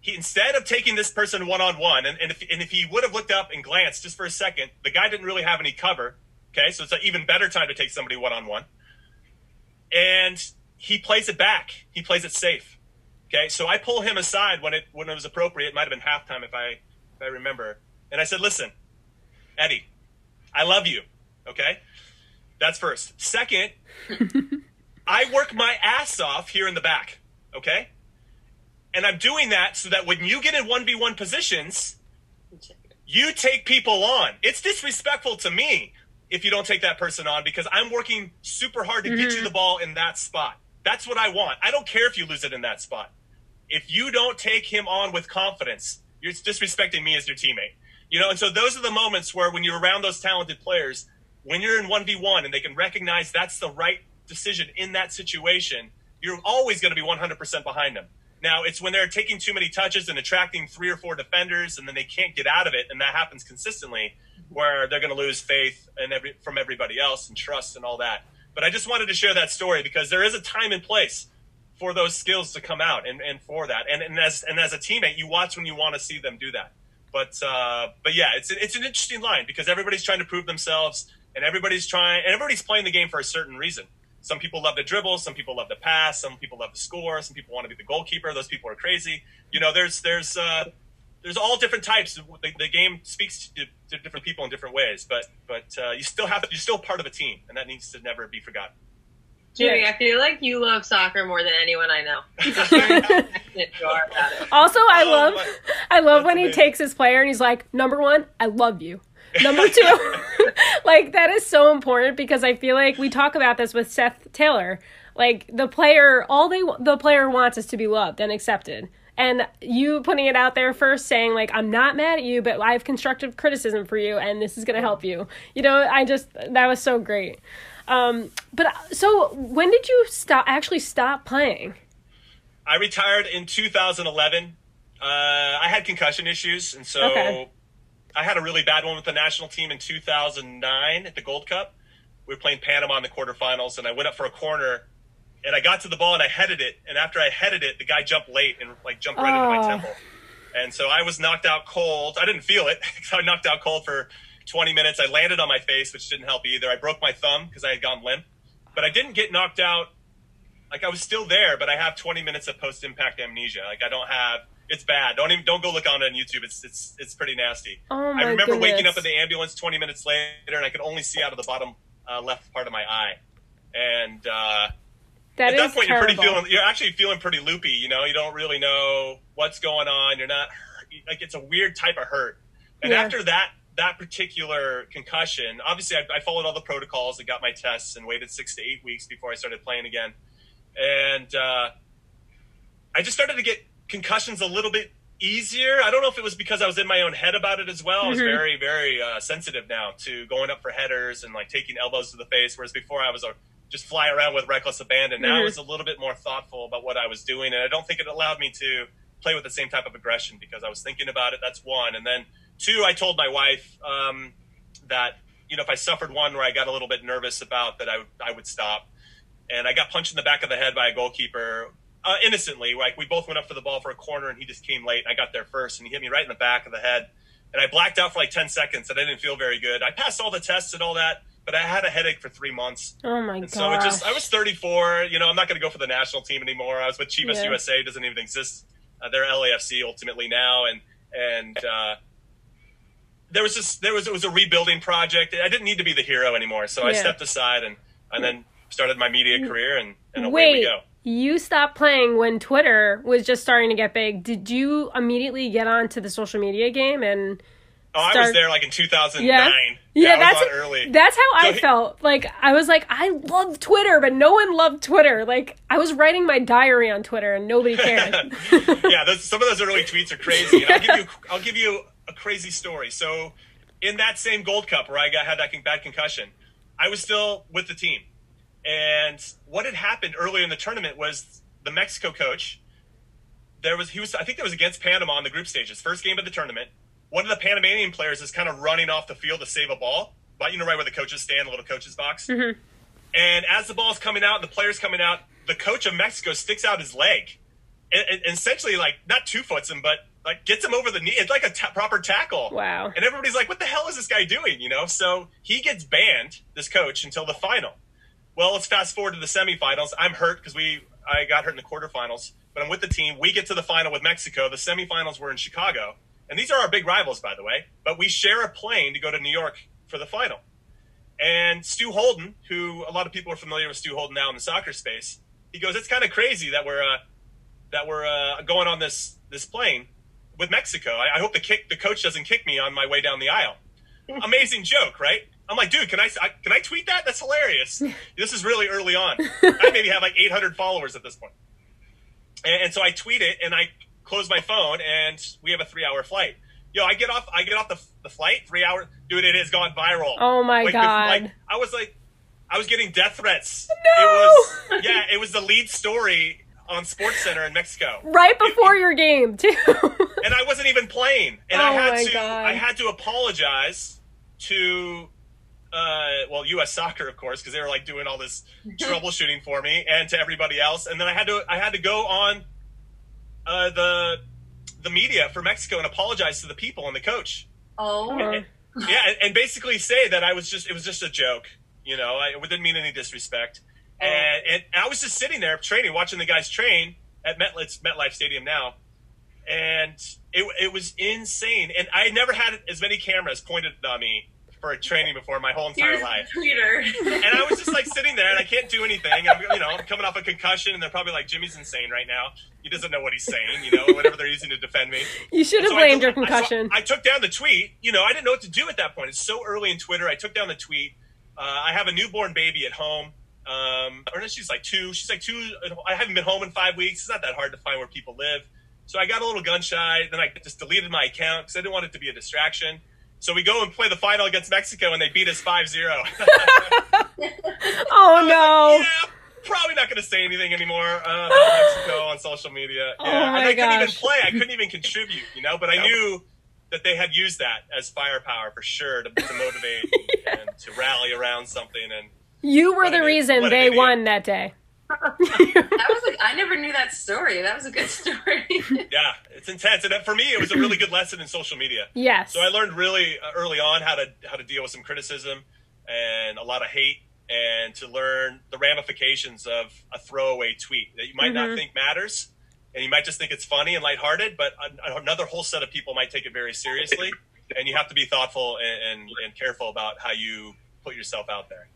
He, instead of taking this person one-on-one, and, and, if, and if he would have looked up and glanced just for a second, the guy didn't really have any cover, okay? So it's an even better time to take somebody one-on-one. And he plays it back. He plays it safe, okay? So I pull him aside when it when it was appropriate. It might have been halftime if I if I remember. And I said, listen, Eddie, I love you, okay? That's first. Second, I work my ass off here in the back, okay? And I'm doing that so that when you get in one v one positions, you take people on. It's disrespectful to me if you don't take that person on, because I'm working super hard to mm-hmm. get you the ball in that spot. That's what I want. I don't care if you lose it in that spot. If you don't take him on with confidence, you're disrespecting me as your teammate. You know, and so those are the moments where when you're around those talented players, when you're in one v one and they can recognize that's the right decision in that situation, you're always going to be one hundred percent behind them. Now, it's when they're taking too many touches and attracting three or four defenders, and then they can't get out of it, and that happens consistently, where they're going to lose faith and every, from everybody else and trust and all that. But I just wanted to share that story because there is a time and place for those skills to come out and, and for that. And, and as and as a teammate, you watch when you want to see them do that. But uh, but yeah, it's it's an interesting line because everybody's trying to prove themselves, and everybody's trying and everybody's playing the game for a certain reason. Some people love to dribble, some people love to pass, some people love to score, some people want to be the goalkeeper. Those people are crazy. You know, there's there's uh, there's all different types. The, the game speaks to, to different people in different ways, but but uh, you still have you're still part of a team, and that needs to never be forgotten. Jimmy, I feel like you love soccer more than anyone I know. Also, I love oh I love That's when amazing. He takes his player and he's like, number one, I love you. Number two, like, that is so important because I feel like we talk about this with Seth Taylor. Like, the player, all they the player wants is to be loved and accepted. And you putting it out there first, saying, like, I'm not mad at you, but I have constructive criticism for you, and this is going to help you. You know, I just, that was so great. Um, but so when did you stop actually stop playing? I retired in two thousand eleven. Uh, I had concussion issues, and so okay. I had a really bad one with the national team in two thousand nine at the Gold Cup. We were playing Panama in the quarterfinals, and I went up for a corner, and I got to the ball, and I headed it. And after I headed it, the guy jumped late and, like, jumped right oh. into my temple. And so I was knocked out cold. I didn't feel it because I was knocked out cold for twenty minutes. I landed on my face, which didn't help either. I broke my thumb because I had gone limp. But I didn't get knocked out. Like, I was still there, but I have twenty minutes of post-impact amnesia. Like, I don't have – it's bad. Don't even – don't go look on it on YouTube. It's it's it's pretty nasty. Oh my I remember goodness. waking up in the ambulance twenty minutes later, and I could only see out of the bottom uh, left part of my eye. And uh, – That at that point, terrible. you're pretty feeling. You're actually feeling pretty loopy. You know, you don't really know what's going on. You're not like it's a weird type of hurt. And yeah. after that, that particular concussion, obviously, I, I followed all the protocols and got my tests and waited six to eight weeks before I started playing again. And uh, I just started to get concussions a little bit easier. I don't know if it was because I was in my own head about it as well. Mm-hmm. I was very, very uh, sensitive now to going up for headers and like taking elbows to the face, whereas before I was a just fly around with reckless abandon. Now mm-hmm. I was a little bit more thoughtful about what I was doing. And I don't think it allowed me to play with the same type of aggression because I was thinking about it. That's one. And then two, I told my wife um, that, you know, if I suffered one where I got a little bit nervous about that, I, w- I would stop. And I got punched in the back of the head by a goalkeeper uh, innocently. Like we both went up for the ball for a corner and he just came late. And I got there first and he hit me right in the back of the head. And I blacked out for like ten seconds and I didn't feel very good. I passed all the tests and all that. But I had a headache for three months. Oh, my god! So it just, I was thirty-four. You know, I'm not going to go for the national team anymore. I was with Chivas yeah. U S A. Doesn't even exist. Uh, they're L A F C ultimately now. And and uh, there was just there was it was a rebuilding project. I didn't need to be the hero anymore. So yeah. I stepped aside and, and then started my media career. And, and away Wait, we go. You stopped playing when Twitter was just starting to get big. Did you immediately get onto the social media game and? Oh, I Start. was there like in two thousand nine. Yeah, yeah, yeah that's I was on early. That's how so I he, felt. Like I was like, I love Twitter, but no one loved Twitter. Like I was writing my diary on Twitter, and nobody cared. yeah, those, some of those early tweets are crazy. yeah. I'll give you, I'll give you a crazy story. So, in that same Gold Cup where I got had that con- bad concussion, I was still with the team, and what had happened earlier in the tournament was the Mexico coach. There was he was I think that was against Panama in the group stages, first game of the tournament. One of the Panamanian players is kind of running off the field to save a ball, but you know, right where the coaches stand, the little coach's box. Mm-hmm. And as the ball's coming out and the player's coming out, the coach of Mexico sticks out his leg and, and essentially, like, not two foots him, but like gets him over the knee. It's like a t- proper tackle. Wow. And everybody's like, what the hell is this guy doing? You know, so he gets banned, this coach, until the final. Well, let's fast forward to the semifinals. I'm hurt because we I got hurt in the quarterfinals, but I'm with the team. We get to the final with Mexico. The semifinals were in Chicago. And these are our big rivals, by the way, but we share a plane to go to New York for the final. And Stu Holden, who a lot of people are familiar with Stu Holden now in the soccer space, he goes, it's kind of crazy that we're uh, that we're uh, going on this this plane with Mexico. I, I hope the kick the coach doesn't kick me on my way down the aisle. Amazing joke, right? I'm like, dude, can I, I can I tweet that? That's hilarious. This is really early on. I maybe have like eight hundred followers at this point. And, and so I tweet it, and I close my phone, and we have a three-hour flight. Yo, I get off. I get off the the flight. Three hours, dude. It has gone viral. Oh my like, god! Like, I was like, I was getting death threats. No. It was yeah. It was the lead story on SportsCenter in Mexico right before it, it, your game too. And I wasn't even playing. And oh I had my to. God. I had to apologize to. Uh, well, U S Soccer, of course, because they were like doing all this troubleshooting for me and to everybody else. And then I had to. I had to go on. Uh, the the media for Mexico and apologize to the people and the coach. Oh, and, and, yeah, and, and basically say that I was just it was just a joke, you know. I, it didn't mean any disrespect, oh. and, and I was just sitting there training, watching the guys train at Met, it's MetLife Stadium now, and it it was insane. And I never had as many cameras pointed on me for a training before my whole entire Here's life. And I was just like sitting there and I can't do anything. I'm, you know, I'm coming off a concussion and they're probably like, Jimmy's insane right now. He doesn't know what he's saying, you know, whatever they're using to defend me. You should have so blamed I, your I, concussion. So I took down the tweet. You know, I didn't know what to do at that point. It's so early in Twitter. I took down the tweet. Uh, I have a newborn baby at home. Um, or no, she's like two. She's like two. I haven't been home in five weeks. It's not that hard to find where people live. So I got a little gun shy. Then I just deleted my account because I didn't want it to be a distraction. So we go and play the final against Mexico, and they beat us five zero. Oh, no. Like, yeah, probably not going to say anything anymore uh, about Mexico on social media. Yeah. Oh, my and I gosh. couldn't even play. I couldn't even contribute, you know, but I no. knew that they had used that as firepower for sure to, to motivate yeah. and to rally around something. And you were the reason they idiot. won that day. That was a, I never knew that story. That was a good story. Yeah, it's intense, and for me, it was a really good lesson in social media. Yes. So I learned really early on how to how to deal with some criticism and a lot of hate, and to learn the ramifications of a throwaway tweet that you might mm-hmm. not think matters, and you might just think it's funny and lighthearted, but another whole set of people might take it very seriously, and you have to be thoughtful and, and, and careful about how you put yourself out there.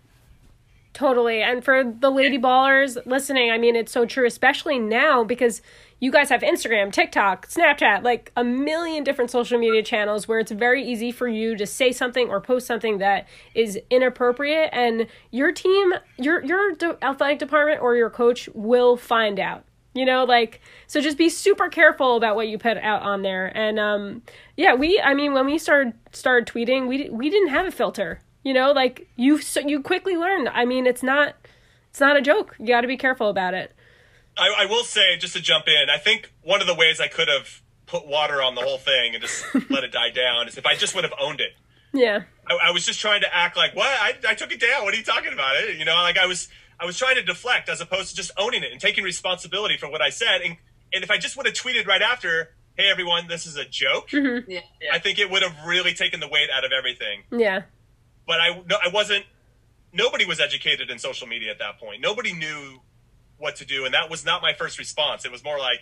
Totally. And for the lady ballers listening, I mean, it's so true, especially now, because you guys have Instagram, TikTok, Snapchat, like a million different social media channels where it's very easy for you to say something or post something that is inappropriate. And your team, your your athletic department or your coach will find out. You know, like, so just be super careful about what you put out on there. And um, yeah, we, I mean, when we started started tweeting, we we didn't have a filter. You know, like you, so you quickly learn. I mean, it's not, it's not a joke. You got to be careful about it. I, I will say, just to jump in, I think one of the ways I could have put water on the whole thing and just let it die down is if I just would have owned it. Yeah. I, I was just trying to act like, what? I, I took it down. What are you talking about? It? You know, like I was, I was trying to deflect as opposed to just owning it and taking responsibility for what I said. And and if I just would have tweeted right after, hey everyone, this is a joke. Mm-hmm. Yeah. I think it would have really taken the weight out of everything. Yeah. But I, no, I wasn't, nobody was educated in social media at that point. Nobody knew what to do. And that was not my first response. It was more like,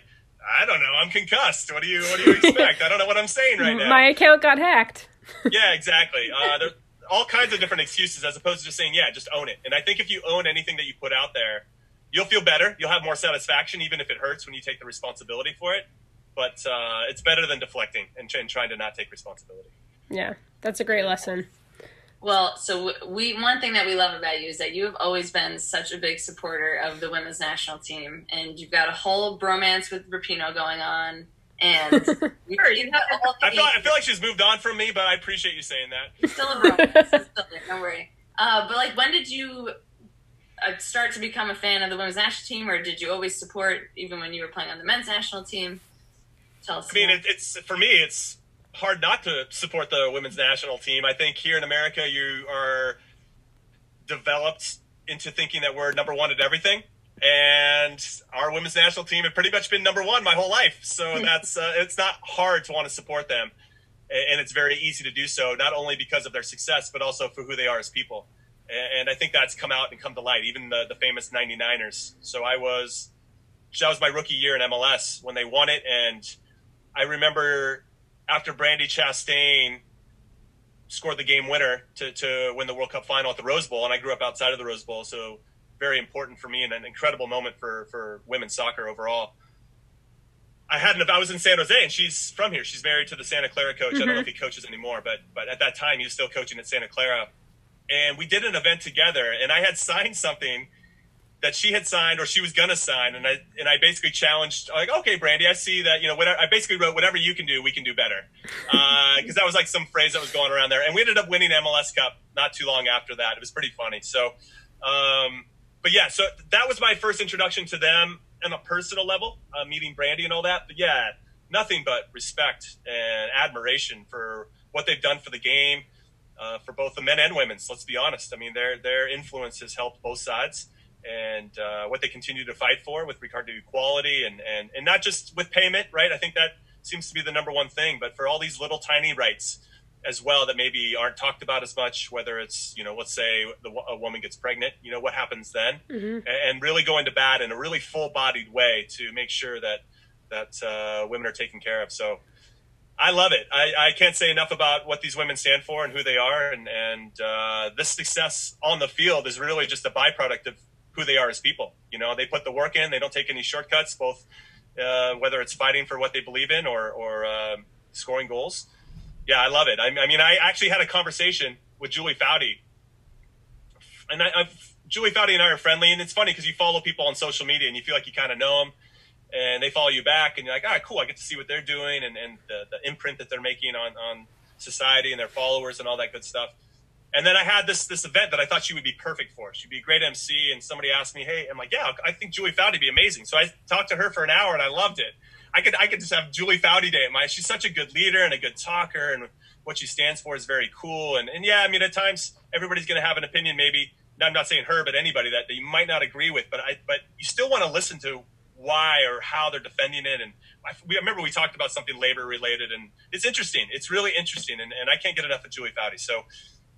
I don't know, I'm concussed. What do you, what do you expect? I don't know what I'm saying right now. My account got hacked. Yeah, exactly. Uh, there, all kinds of different excuses as opposed to just saying, yeah, just own it. And I think if you own anything that you put out there, you'll feel better. You'll have more satisfaction, even if it hurts when you take the responsibility for it. But uh, it's better than deflecting and, and trying to not take responsibility. Yeah, that's a great lesson. Well, so we one thing that we love about you is that you have always been such a big supporter of the women's national team, and you've got a whole bromance with Rapinoe going on. And sure, you know, I, feel, I feel like she's moved on from me, but I appreciate you saying that. You're still a bromance, still there, don't worry. Uh, but like, when did you start to become a fan of the women's national team, or did you always support even when you were playing on the men's national team? Tell us. I mean, it, it's for me, it's hard not to support the women's national team. I think here in America, you are developed into thinking that we're number one at everything. And our women's national team have pretty much been number one my whole life. So that's, uh, it's not hard to want to support them. And it's very easy to do so, not only because of their success, but also for who they are as people. And I think that's come out and come to light, even the, the famous ninety-niners. So I was, that was my rookie year in M L S when they won it. And I remember, after Brandi Chastain scored the game winner to, to win the World Cup final at the Rose Bowl, and I grew up outside of the Rose Bowl, so very important for me and an incredible moment for, for women's soccer overall. I had an, I was in San Jose, and she's from here. She's married to the Santa Clara coach. Mm-hmm. I don't know if he coaches anymore, but but at that time, he was still coaching at Santa Clara. And we did an event together, and I had signed something that she had signed or she was going to sign. And I, and I basically challenged, like, okay, Brandi, I see that, you know, whatever, I basically wrote, whatever you can do, we can do better. Uh, cause that was like some phrase that was going around there. And we ended up winning M L S Cup not too long after that. It was pretty funny. So, um, but yeah, so that was my first introduction to them on a personal level, uh, meeting Brandi and all that, but yeah, nothing but respect and admiration for what they've done for the game, uh, for both the men and women's, let's be honest. I mean, their, their influence has helped both sides. And uh, what they continue to fight for with regard to equality and, and, and not just with payment, right? I think that seems to be the number one thing, but for all these little tiny rights as well that maybe aren't talked about as much, whether it's, you know, let's say the, a woman gets pregnant, you know, what happens then? Mm-hmm. And really going to bat in a really full-bodied way to make sure that, that uh, women are taken care of. So I love it. I, I can't say enough about what these women stand for and who they are. And, and uh, this success on the field is really just a byproduct of who they are as people. You know, they put the work in, they don't take any shortcuts, both uh, whether it's fighting for what they believe in or, or uh, scoring goals. Yeah, I love it. I, I mean, I actually had a conversation with Julie Foudy. And I, I've, Julie Foudy and I are friendly. And it's funny because you follow people on social media and you feel like you kind of know them. and they follow you back, and you're like, all right, cool, I get to see what they're doing and, and the, the imprint that they're making on, on society and their followers and all that good stuff. And then I had this this event that I thought she would be perfect for. She'd be a great M C, and somebody asked me, hey, I'm like, yeah, I think Julie Foudy would be amazing. So I talked to her for an hour, and I loved it. I could I could just have Julie Foudy Day at my – she's such a good leader and a good talker, and what she stands for is very cool. And, and yeah, I mean, at times everybody's going to have an opinion maybe. I'm not saying her, but anybody that, that you might not agree with. But I but you still want to listen to why or how they're defending it. And I, we, I remember we talked about something labor-related, and it's interesting. It's really interesting, and, and I can't get enough of Julie Foudy. So –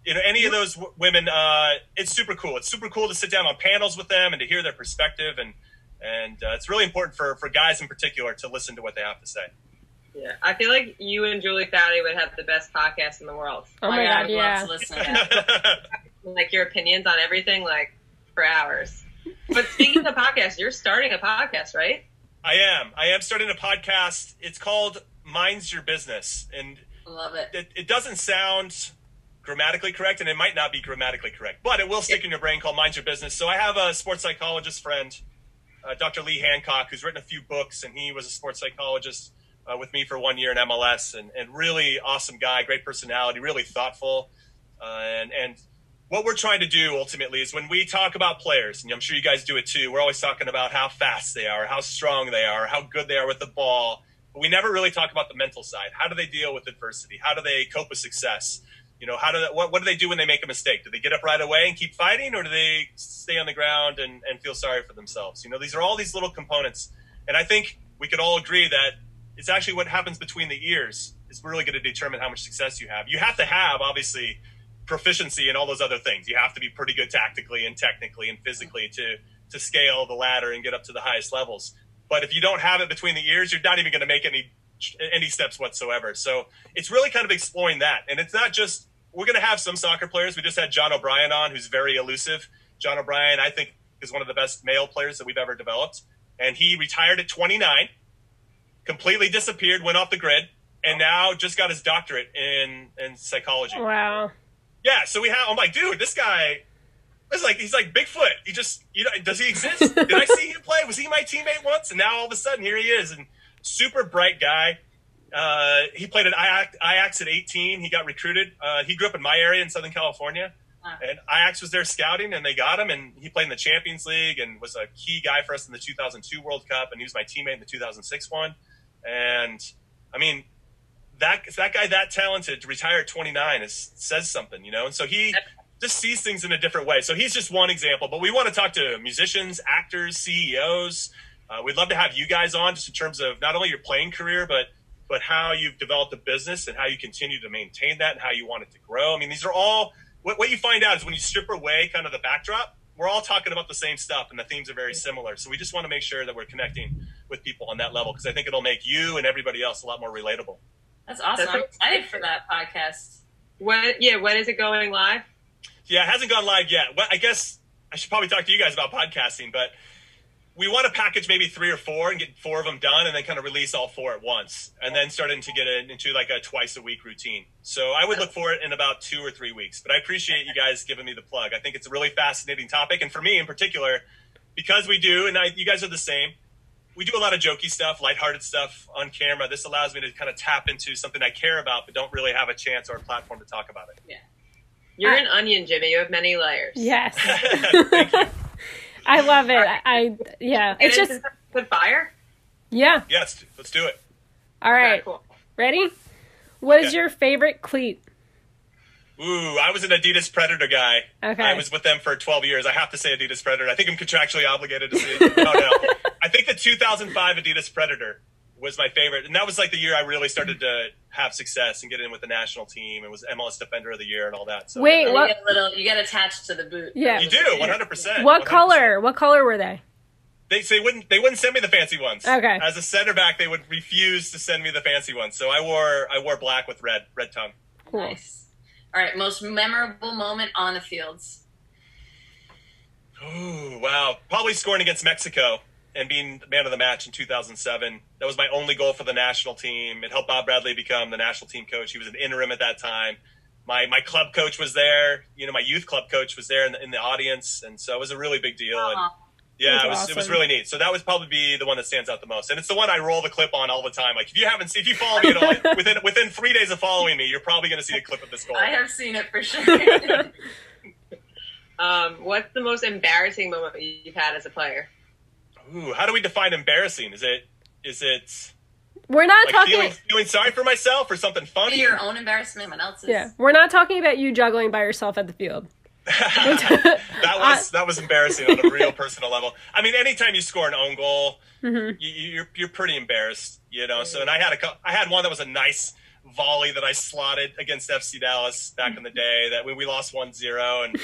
you know, any of those w- women, uh, it's super cool. It's super cool to sit down on panels with them and to hear their perspective. And, and uh, it's really important for, for guys in particular to listen to what they have to say. Yeah, I feel like you and Julie Foudy would have the best podcast in the world. Oh, like, my God, I would yeah. love to listen to that. Like, your opinions on everything, like, for hours. But speaking of podcasts, you're starting a podcast, right? I am. I am starting a podcast. It's called Mind's Your Business. And I love it. It, it doesn't sound grammatically correct, and it might not be grammatically correct, but it will stick in your brain, called Mind Your Business. So I have a sports psychologist friend, uh, Doctor Lee Hancock, who's written a few books, and he was a sports psychologist uh, with me for one year in M L S, and, and really awesome guy, great personality, really thoughtful. Uh, and, and what we're trying to do ultimately is, when we talk about players, and I'm sure you guys do it too, we're always talking about how fast they are, how strong they are, how good they are with the ball. But we never really talk about the mental side. How do they deal with adversity? How do they cope with success? You know, how do that, what, what do they do when they make a mistake? Do they get up right away and keep fighting, or do they stay on the ground and, and feel sorry for themselves? You know, these are all these little components. And I think we could all agree that it's actually what happens between the ears is really going to determine how much success you have. You have to have, obviously, proficiency in all those other things. You have to be pretty good tactically and technically and physically to, to scale the ladder and get up to the highest levels. But if you don't have it between the ears, you're not even going to make any any steps whatsoever. So it's really kind of exploring that. And it's not just, we're going to have some soccer players. We just had John O'Brien on, who's very elusive. John O'Brien, I think, is one of the best male players that we've ever developed. And he retired at twenty-nine, completely disappeared, went off the grid, and now just got his doctorate in, in psychology. Wow. Yeah, so we have, I'm like, dude, this guy, it's like, he's like Bigfoot. He just, you know, does he exist? Did I see him play? Was he my teammate once? And now all of a sudden, here he is. And super bright guy. Uh, he played at Ajax at eighteen. He got recruited. Uh, he grew up in my area in Southern California. Wow. And Ajax was there scouting, and they got him. And he played in the Champions League and was a key guy for us in the two thousand two World Cup. And he was my teammate in the two thousand six one. And, I mean, that that guy that talented to retire at twenty-nine is, says something, you know. And so he just sees things in a different way. So he's just one example. But we want to talk to musicians, actors, C E Os. Uh, we'd love to have you guys on just in terms of not only your playing career, but but how you've developed a business and how you continue to maintain that and how you want it to grow. I mean, these are all what, what you find out is when you strip away kind of the backdrop, we're all talking about the same stuff and the themes are very similar. So we just want to make sure that we're connecting with people on that level, because I think it'll make you and everybody else a lot more relatable. That's awesome. I'm excited for that podcast. When, yeah, when is it going live? Yeah, it hasn't gone live yet. Well, I guess I should probably talk to you guys about podcasting, but we want to package maybe three or four and get four of them done and then kind of release all four at once, and then starting to get into like a twice a week routine. So I would look for it in about two or three weeks, but I appreciate you guys giving me the plug. I think it's a really fascinating topic. And for me in particular, because we do, and I, you guys are the same, we do a lot of jokey stuff, lighthearted stuff on camera. This allows me to kind of tap into something I care about, but don't really have a chance or a platform to talk about it. Yeah. You're I- an onion, Jimmy. You have many layers. Yes. Thank you. I love it. I, I yeah. It's just the fire. Yeah. Yes. Let's do it. All right. Okay, cool. Ready? What okay. is your favorite cleat? Ooh, I was an Adidas Predator guy. Okay. I was with them for twelve years. I have to say Adidas Predator. I think I'm contractually obligated to say. No, no. I think the two thousand five Adidas Predator was my favorite, and that was like the year I really started to have success and get in with the national team and was M L S Defender of the Year and all that. So wait, what? You get a little, you get attached to the boot. Yeah, you do, one hundred percent. What one hundred percent. Color? What color were they? They so they wouldn't they wouldn't send me the fancy ones. Okay. As a center back, they would refuse to send me the fancy ones. So I wore I wore black with red red tongue. Cool. Nice. All right, most memorable moment on the fields. Ooh, wow! Probably scoring against Mexico and being man of the match in two thousand seven. That was my only goal for the national team. It helped Bob Bradley become the national team coach. He was an interim at that time. My my club coach was there. You know, my youth club coach was there in the, in the audience. And so it was a really big deal. And Yeah, was it was awesome. It was really neat. So that would probably be the one that stands out the most, and it's the one I roll the clip on all the time. Like if you haven't seen, if you follow me at all, within within three days of following me, you're probably going to see the clip of this goal. I have seen it for sure. um, what's the most embarrassing moment you've had as a player? Ooh, how do we define embarrassing? Is it is it? We're not like talking feeling, feeling sorry for myself or something funny. Be your own embarrassment, someone else's. Yeah, we're not talking about you juggling by yourself at the field. that was that was embarrassing on a real personal level. I mean, anytime you score an own goal, mm-hmm. you, you're you're pretty embarrassed, you know. Mm-hmm. So, and I had a I had one that was a nice volley that I slotted against F C Dallas back in the day that we we lost one zero, and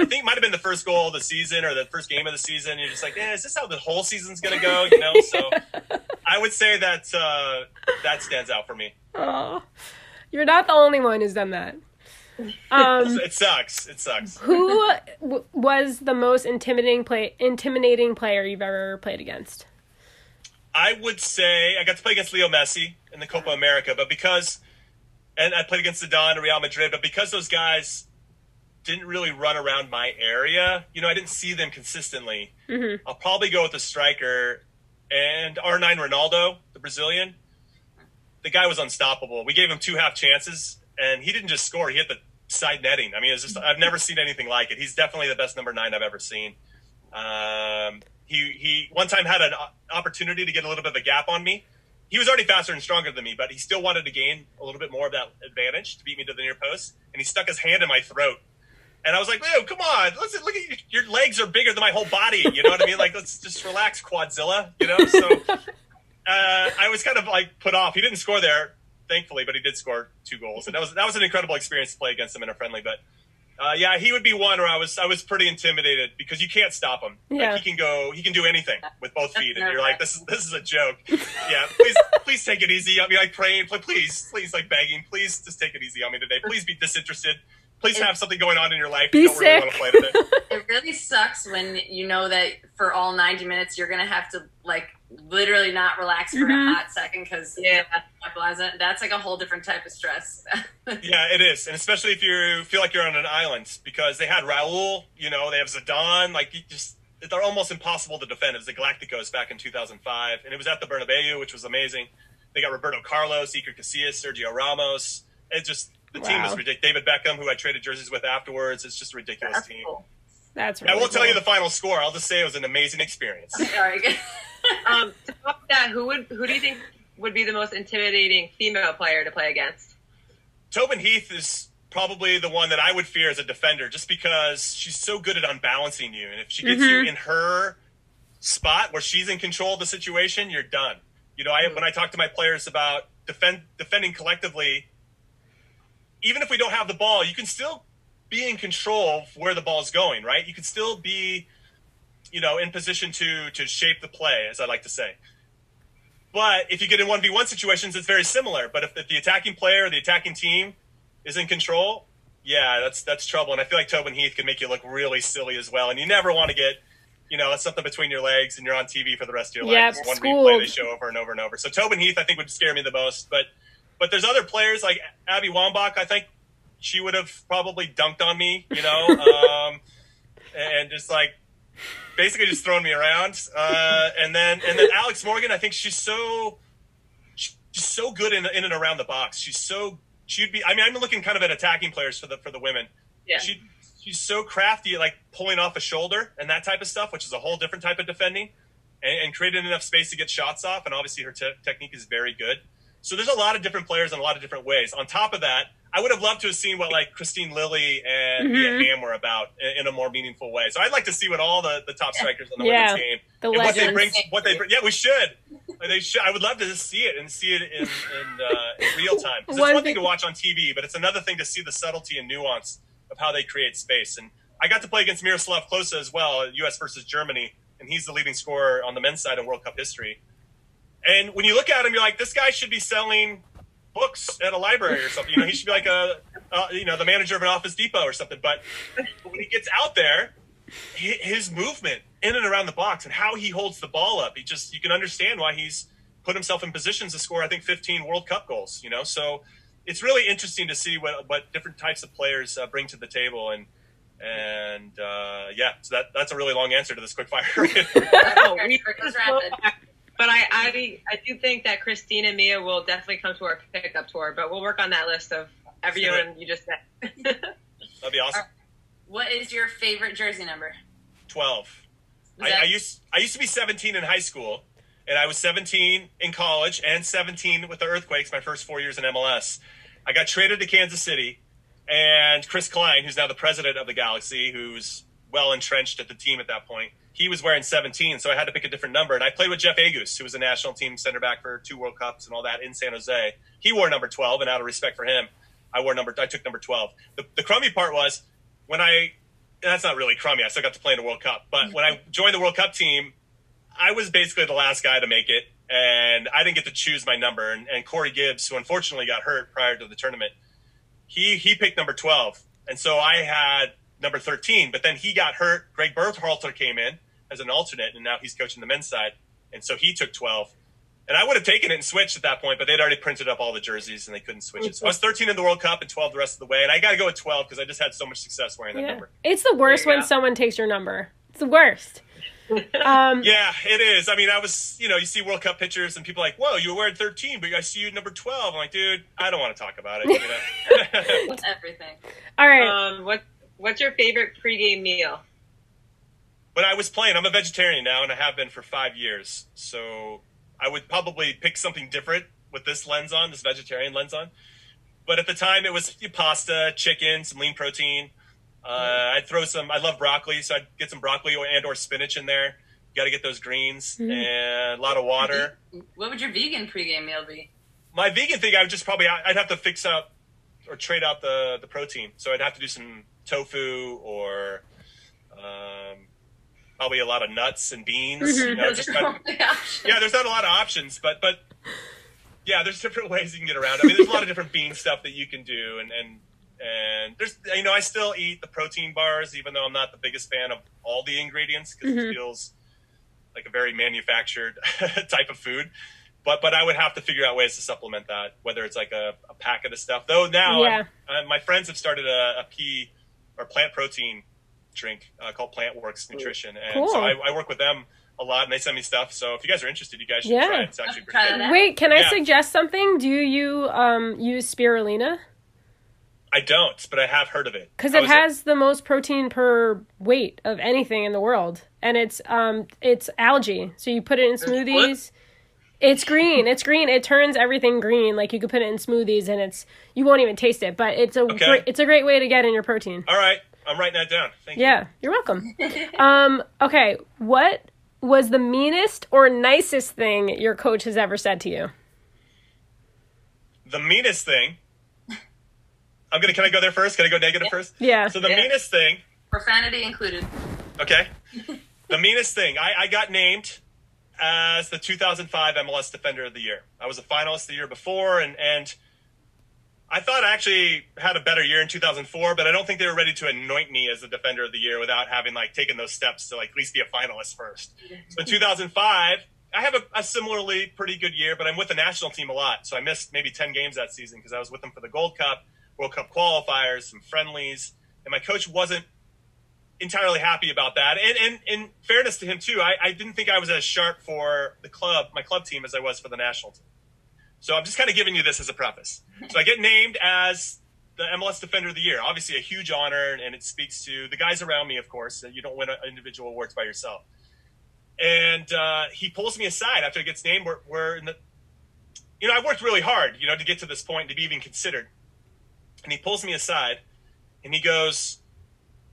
I think it might have been the first goal of the season or the first game of the season. You're just like, eh, is this how the whole season's gonna go? You know. So, I would say that uh, that stands out for me. Oh, you're not the only one who's done that. Um, it sucks. It sucks. Who w- was the most intimidating play intimidating player you've ever played against? I would say I got to play against Leo Messi in the Copa America, but because and I played against Zidane and Real Madrid, but because those guys didn't really run around my area, you know, I didn't see them consistently. Mm-hmm. I'll probably go with a striker and R nine Ronaldo, the Brazilian. The guy was unstoppable. We gave him two half chances, and he didn't just score; he hit the side netting. I mean, it's just, I've never seen anything like it. He's definitely the best number nine I've ever seen. Um, he, he one time had an opportunity to get a little bit of a gap on me. He was already faster and stronger than me, but he still wanted to gain a little bit more of that advantage to beat me to the near post. And he stuck his hand in my throat. And I was like, "Ew, come on, let's look at you. Your legs are bigger than my whole body. You know what I mean? Like, let's just relax, Quadzilla, you know?" So uh, I was kind of like put off. He didn't score there, thankfully, but he did score two goals, and that was that was an incredible experience to play against him in a friendly. But uh, yeah, he would be one where I was I was pretty intimidated because you can't stop him. Yeah. Like, he can go, he can do anything with both feet, and you're like, this is this is a joke. Yeah, please please take it easy. I'll be like praying, please please like begging, please just take it easy on me today. Please be disinterested. Please have something going on in your life. Be you don't sick. Really want to play today. It really sucks when you know that for all ninety minutes you're gonna have to like literally not relax for mm-hmm. a hot second because yeah, that's like a whole different type of stress. Yeah, it is, and especially if you feel like you're on an island because they had Raul, you know, they have Zidane, like you just they're almost impossible to defend. It was the Galacticos back in two thousand five, and it was at the Bernabeu, which was amazing. They got Roberto Carlos, Iker Casillas, Sergio Ramos. It just the wow. team was ridiculous. David Beckham, who I traded jerseys with afterwards, it's just a ridiculous that's team. Cool. That's really I won't cool. tell you the final score. I'll just say it was an amazing experience. All right. Um, to talk that, who would who do you think would be the most intimidating female player to play against? Tobin Heath is probably the one that I would fear as a defender, just because she's so good at unbalancing you, and if she gets mm-hmm. you in her spot where she's in control of the situation, you're done. You know, I mm-hmm. when I talk to my players about defend defending collectively, even if we don't have the ball, you can still be in control of where the ball's going, right? You can still be, you know, in position to to shape the play, as I like to say. But if you get in one v one situations, it's very similar. But if, if the attacking player or the attacking team is in control, yeah, that's that's trouble. And I feel like Tobin Heath can make you look really silly as well. And you never want to get, you know, it's something between your legs and you're on T V for the rest of your yeah, life. It's one replay they show over and over and over. So Tobin Heath, I think, would scare me the most. But but there's other players like Abby Wambach. I think she would have probably dunked on me, you know, um, and just like, basically just throwing me around, uh, and then and then Alex Morgan. I think she's so she's so good in in and around the box. She's so she'd be. I mean, I'm looking kind of at attacking players for the for the women. Yeah, she she's so crafty, like pulling off a shoulder and that type of stuff, which is a whole different type of defending, and, and creating enough space to get shots off. And obviously, her te- technique is very good. So there's a lot of different players in a lot of different ways. On top of that, I would have loved to have seen what like Christine Lilly and Mia mm-hmm. Hamm were about in a more meaningful way. So I'd like to see what all the, the top strikers in the yeah. women's game the and what they bring. What they bring. Yeah, we should. Like, they should. I would love to just see it and see it in in, uh, in real time. Because it's one, one thing to watch on T V, but it's another thing to see the subtlety and nuance of how they create space. And I got to play against Miroslav Klose as well, U S versus Germany, and he's the leading scorer on the men's side in World Cup history. And when you look at him, you're like, this guy should be selling books at a library or something. You know, he should be like a, uh, you know, the manager of an Office Depot or something. But when he gets out there, his movement in and around the box and how he holds the ball up, he just, you can understand why he's put himself in positions to score, I think, fifteen World Cup goals, you know? So it's really interesting to see what, what different types of players uh, bring to the table. And And uh, yeah, so that that's a really long answer to this quick fire. No, we, but I, I I do think that Christine and Mia will definitely come to our pickup tour, but we'll work on that list of everyone you just said. That'd be awesome. What is your favorite jersey number? Twelve. I, I used I used to be seventeen in high school, and I was seventeen in college and seventeen with the Earthquakes my first four years in M L S. I got traded to Kansas City. And Chris Klein, who's now the president of the Galaxy, who's well entrenched at the team at that point, he was wearing seventeen, so I had to pick a different number. And I played with Jeff Agus, who was a national team center back for two World Cups and all that in San Jose. He wore number twelve, and out of respect for him, I wore number. I took number twelve. The, the crummy part was when I – that's not really crummy. I still got to play in the World Cup. But when I joined the World Cup team, I was basically the last guy to make it, and I didn't get to choose my number. And, and Corey Gibbs, who unfortunately got hurt prior to the tournament, He he picked number twelve, and so I had number thirteen, but then he got hurt. Greg Berhalter came in as an alternate, and now he's coaching the men's side, and so he took twelve. And I would have taken it and switched at that point, but they'd already printed up all the jerseys, and they couldn't switch it. So I was thirteen in the World Cup and twelve the rest of the way, and I got to go with twelve because I just had so much success wearing that yeah. number. It's the worst yeah. when someone takes your number. It's the worst. Um, yeah, it is. I mean, I was, you know, you see World Cup pictures and people are like, whoa, you were wearing thirteen, but I see you number twelve. I'm like, dude, I don't want to talk about it. You know? What's everything? All right. Um, what What's your favorite pregame meal? When I was playing, I'm a vegetarian now, and I have been for five years. So I would probably pick something different with this lens on, this vegetarian lens on. But at the time, it was pasta, chicken, some lean protein. Uh, I'd throw some, I love broccoli, so I'd get some broccoli and or spinach in there. You got to get those greens mm-hmm. and a lot of water. What would your vegan pregame meal be? My vegan thing, I would just probably, I'd have to fix up or trade out the, the protein. So I'd have to do some tofu or um, probably a lot of nuts and beans. Mm-hmm. You know, just kind of, yeah, there's not a lot of options, but, but yeah, there's different ways you can get around. I mean, there's a lot of different bean stuff that you can do and, and. And there's, you know, I still eat the protein bars, even though I'm not the biggest fan of all the ingredients because mm-hmm. it feels like a very manufactured type of food. But but I would have to figure out ways to supplement that, whether it's like a, a packet of stuff. Though now yeah. I'm, I'm, my friends have started a, a pea or plant protein drink uh, called PlantWorks Nutrition. And cool. so I, I work with them a lot, and they send me stuff. So if you guys are interested, you guys should yeah. try it. It's actually pretty good. Wait, can I yeah. suggest something? Do you um, use spirulina? I don't, but I have heard of it. Because it has it? the most protein per weight of anything in the world. And it's um it's algae. So you put it in smoothies. What? It's green. It's green. It turns everything green. Like you could put it in smoothies and it's you won't even taste it. But it's a okay. great, it's a great way to get in your protein. All right. I'm writing that down. Thank you. Yeah, you're welcome. um okay, what was the meanest or nicest thing your coach has ever said to you? The meanest thing? I'm gonna. Can I go there first? Can I go negative yeah. first? Yeah. So the yeah. meanest thing, profanity included. Okay. The meanest thing. I, I got named as the two thousand five M L S Defender of the Year. I was a finalist the year before, and and I thought I actually had a better year in two thousand four, but I don't think they were ready to anoint me as the Defender of the Year without having like taken those steps to like at least be a finalist first. So in two thousand five, I have a, a similarly pretty good year, but I'm with the national team a lot, so I missed maybe ten games that season because I was with them for the Gold Cup, World Cup qualifiers, some friendlies, and my coach wasn't entirely happy about that. And and in fairness to him too, I, I didn't think I was as sharp for the club, my club team, as I was for the national team. So I'm just kind of giving you this as a preface. So I get named as the M L S Defender of the Year, obviously a huge honor, and it speaks to the guys around me, of course. You don't win individual awards by yourself. And uh, he pulls me aside after he gets named. We're, we're in the, you know, I worked really hard, you know, to get to this point to be even considered. And he pulls me aside and he goes,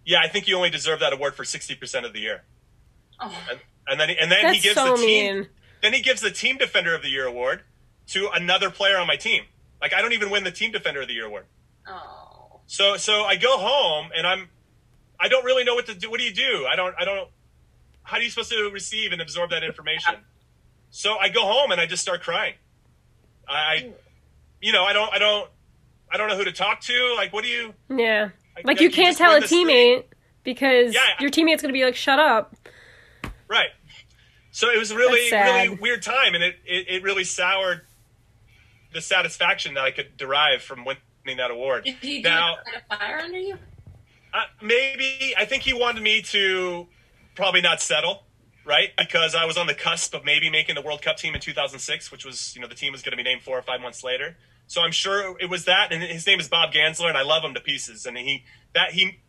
yeah, I think you only deserve that award for sixty percent of the year. Oh, and, and then, and then he gives so the team, mean. then he gives the team Defender of the Year award to another player on my team. Like I don't even win the team Defender of the Year award. Oh. So, so I go home and I'm, I don't really know what to do. What do you do? I don't, I don't, how are you supposed to receive and absorb that information? So I go home and I just start crying. I, you know, I don't, I don't, I don't know who to talk to. Like, what do you... Yeah. Like, like you, you can't tell a teammate thing. because yeah, your teammate's going to be like, shut up. Right. So it was a really, really weird time, and it, it, it really soured the satisfaction that I could derive from winning that award. Did you, now, did you light a fire under you? uh, maybe I think he wanted me to probably not settle, right? Because I was on the cusp of maybe making the World Cup team in two thousand six, which was, you know, the team was going to be named four or five months later. So I'm sure it was that. And his name is Bob Gansler, and I love him to pieces. And he that he,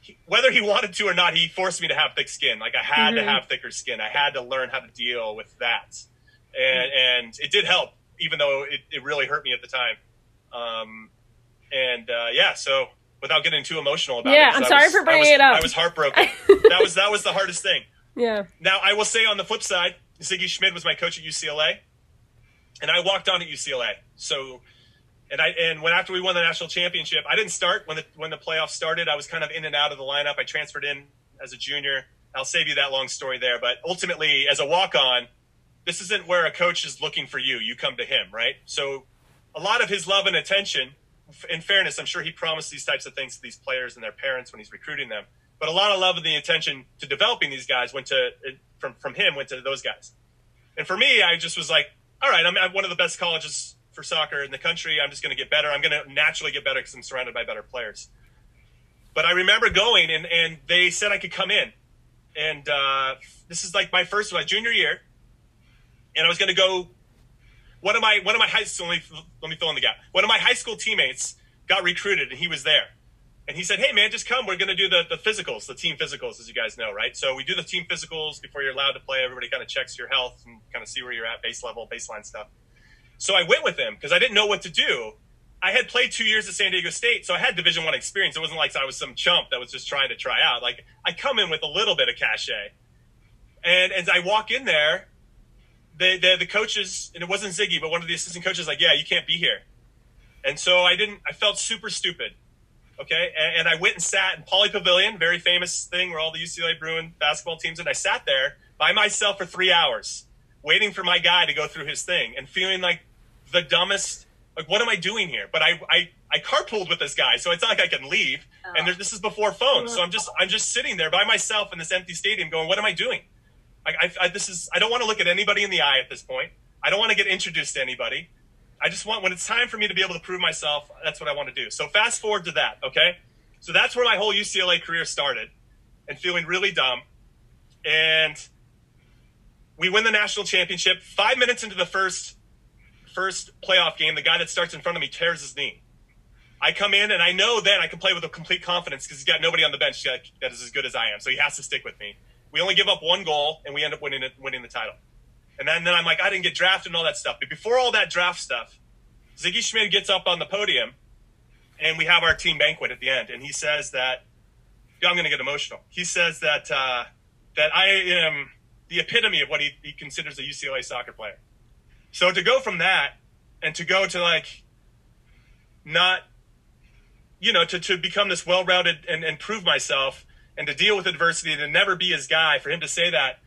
he whether he wanted to or not, he forced me to have thick skin. Like I had mm-hmm. to have thicker skin. I had to learn how to deal with that, and mm-hmm. and it did help, even though it, it really hurt me at the time. Um, and uh, yeah, so. Without getting too emotional about yeah, it. Yeah, I'm sorry was, for bringing was, it up. I was heartbroken. that was that was the hardest thing. Yeah. Now, I will say on the flip side, Ziggy Schmidt was my coach at U C L A, and I walked on at U C L A. So, and I and when after we won the national championship, I didn't start when the when the playoffs started. I was kind of in and out of the lineup. I transferred in as a junior. I'll save you that long story there, but ultimately, as a walk-on, this isn't where a coach is looking for you. You come to him, right? So, a lot of his love and attention. In fairness, I'm sure he promised these types of things to these players and their parents when he's recruiting them. But a lot of love and the attention to developing these guys went to from from him went to those guys. And for me, I just was like, all right, I'm at one of the best colleges for soccer in the country. I'm just going to get better. I'm going to naturally get better because I'm surrounded by better players. But I remember going, and, and they said I could come in. And uh, this is like my first my junior year, and I was going to go. One of my one of my high school let me, let me fill in the gap. One of my high school teammates got recruited, and he was there. And he said, "Hey man, just come. We're going to do the the physicals, the team physicals, as you guys know, right? So we do the team physicals before you're allowed to play. Everybody kind of checks your health and kind of see where you're at, base level, baseline stuff." So I went with him because I didn't know what to do. I had played two years at San Diego State, so I had Division I experience. It wasn't like I was some chump that was just trying to try out. Like I come in with a little bit of cachet, and as I walk in there. The, the the coaches, and it wasn't Ziggy, but one of the assistant coaches, like, yeah, you can't be here. And so I didn't, I felt super stupid. Okay. And, and I went and sat in Pauley Pavilion, very famous thing where all the U C L A Bruin basketball teams, and I sat there by myself for three hours, waiting for my guy to go through his thing and feeling like the dumbest, like, what am I doing here? But I, I, I carpooled with this guy, so it's not like I can leave. Oh. And there, this is before phones. So I'm just, I'm just sitting there by myself in this empty stadium going, what am I doing? I, I, this is, I don't want to look at anybody in the eye at this point. I don't want to get introduced to anybody. I just want, when it's time for me to be able to prove myself, that's what I want to do. So fast forward to that, okay? So that's where my whole U C L A career started and feeling really dumb. And we win the national championship. Five minutes into the first, first playoff game, the guy that starts in front of me tears his knee. I come in, and I know then I can play with a complete confidence because he's got nobody on the bench that is as good as I am, so he has to stick with me. We only give up one goal, and we end up winning it, winning the title. And then, then I'm like, I didn't get drafted and all that stuff. But before all that draft stuff, Ziggy Schmidt gets up on the podium, and we have our team banquet at the end. And he says that – I'm going to get emotional. He says that uh, that I am the epitome of what he, he considers a U C L A soccer player. So to go from that and to go to, like, not – you know, to, to become this well-rounded and, and prove myself – and to deal with adversity and to never be his guy, for him to say that,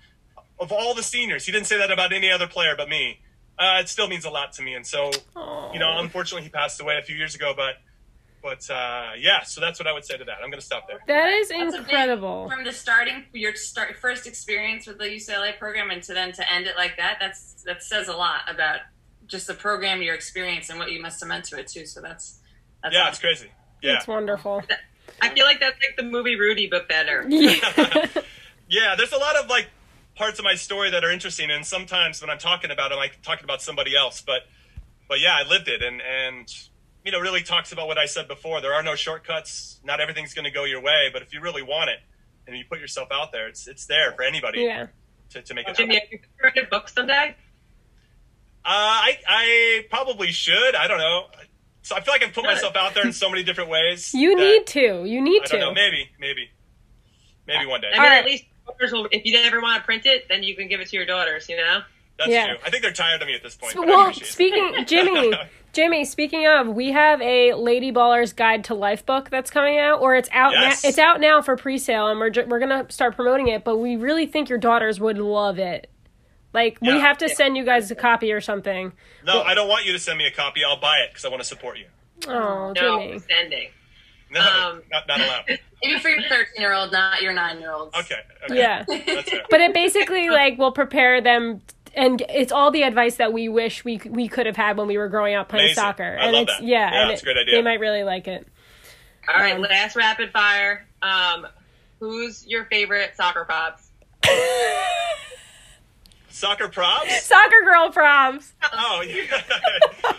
of all the seniors, he didn't say that about any other player but me, uh, it still means a lot to me. And so, aww. You know, unfortunately he passed away a few years ago, but but uh, yeah, so that's what I would say to that. I'm going to stop there. That is that's incredible. From the starting, your start, first experience with the U C L A program and to then to end it like that, that's that says a lot about just the program, your experience, and what you must have meant to it too. So that's, that's yeah, awesome. It's crazy. Yeah, it's wonderful. That, I feel like that's like the movie Rudy, but better. Yeah. Yeah, there's a lot of like parts of my story that are interesting, and sometimes when I'm talking about it, I'm like talking about somebody else. But, but yeah, I lived it, and and you know, really talks about what I said before. There are no shortcuts. Not everything's going to go your way, but if you really want it and you put yourself out there, it's it's there for anybody. Yeah. To to make it. Jimmy, happen. Are you going to write a book someday? Uh, I I probably should. I don't know. So I feel like I've put myself out there in so many different ways. You need to. You need to. I don't know. Maybe. Maybe. Maybe one day. I mean, right. At least if you never want to print it, then you can give it to your daughters, you know? That's yeah. true. I think they're tired of me at this point. So, well, speaking – Jimmy, Jimmy, speaking of, we have a Lady Baller's Guide to Life book that's coming out, or it's out yes. now, It's out now for pre-sale, and we're, ju- we're going to start promoting it, but we really think your daughters would love it. Like, yeah. we have to send you guys a copy or something. No, well, I don't want you to send me a copy. I'll buy it because I want to support you. Oh, Jimmy. No, sending. No, um, not, not allowed. Even for your thirteen-year-old, not your nine-year-olds. Okay. okay. Yeah. That's fair. But it basically, like, will prepare them, and it's all the advice that we wish we we could have had when we were growing up playing Amazing. Soccer. I and love it's, that. Yeah, yeah and that's it, a great idea. They might really like it. All um, right, last rapid fire. Um, who's your favorite Soccer Props? Soccer Props? Soccer Girl Probs. Oh, yeah.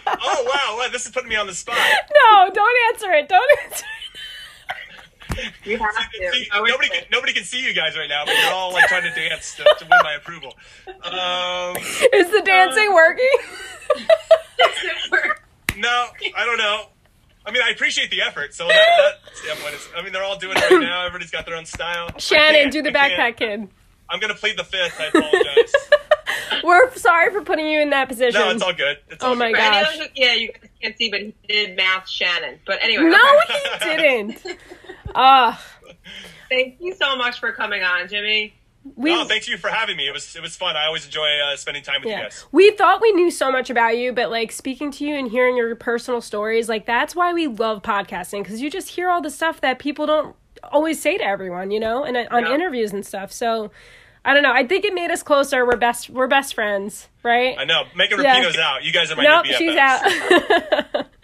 Oh, wow. Wow. This is putting me on the spot. No, don't answer it. Don't answer it. You have so, to. So you, nobody, can, nobody can see you guys right now, but you're all like trying to dance to, to win my approval. Um, is the dancing um, working? No, I don't know. I mean, I appreciate the effort. So that, that's yeah, but it's, I mean, they're all doing it right now. Everybody's got their own style. Shannon, do the I backpack can't. kid. I'm going to plead the fifth. I apologize. We're sorry for putting you in that position. No, it's all good. It's oh, all my good. gosh. Anyone, yeah, you guys can't see, but he did math Shannon. But anyway. No, okay. He didn't. uh, Thank you so much for coming on, Jimmy. We, oh, thank you for having me. It was it was fun. I always enjoy uh, spending time with yeah. you guys. We thought we knew so much about you, but like speaking to you and hearing your personal stories, like that's why we love podcasting, because you just hear all the stuff that people don't always say to everyone, you know, and uh, on yeah. interviews and stuff. So I don't know. I think it made us closer. We're best. We're best friends, right? I know. Megan yeah. Rapinoe's out. You guys are my nope, new B F Fs. She's out.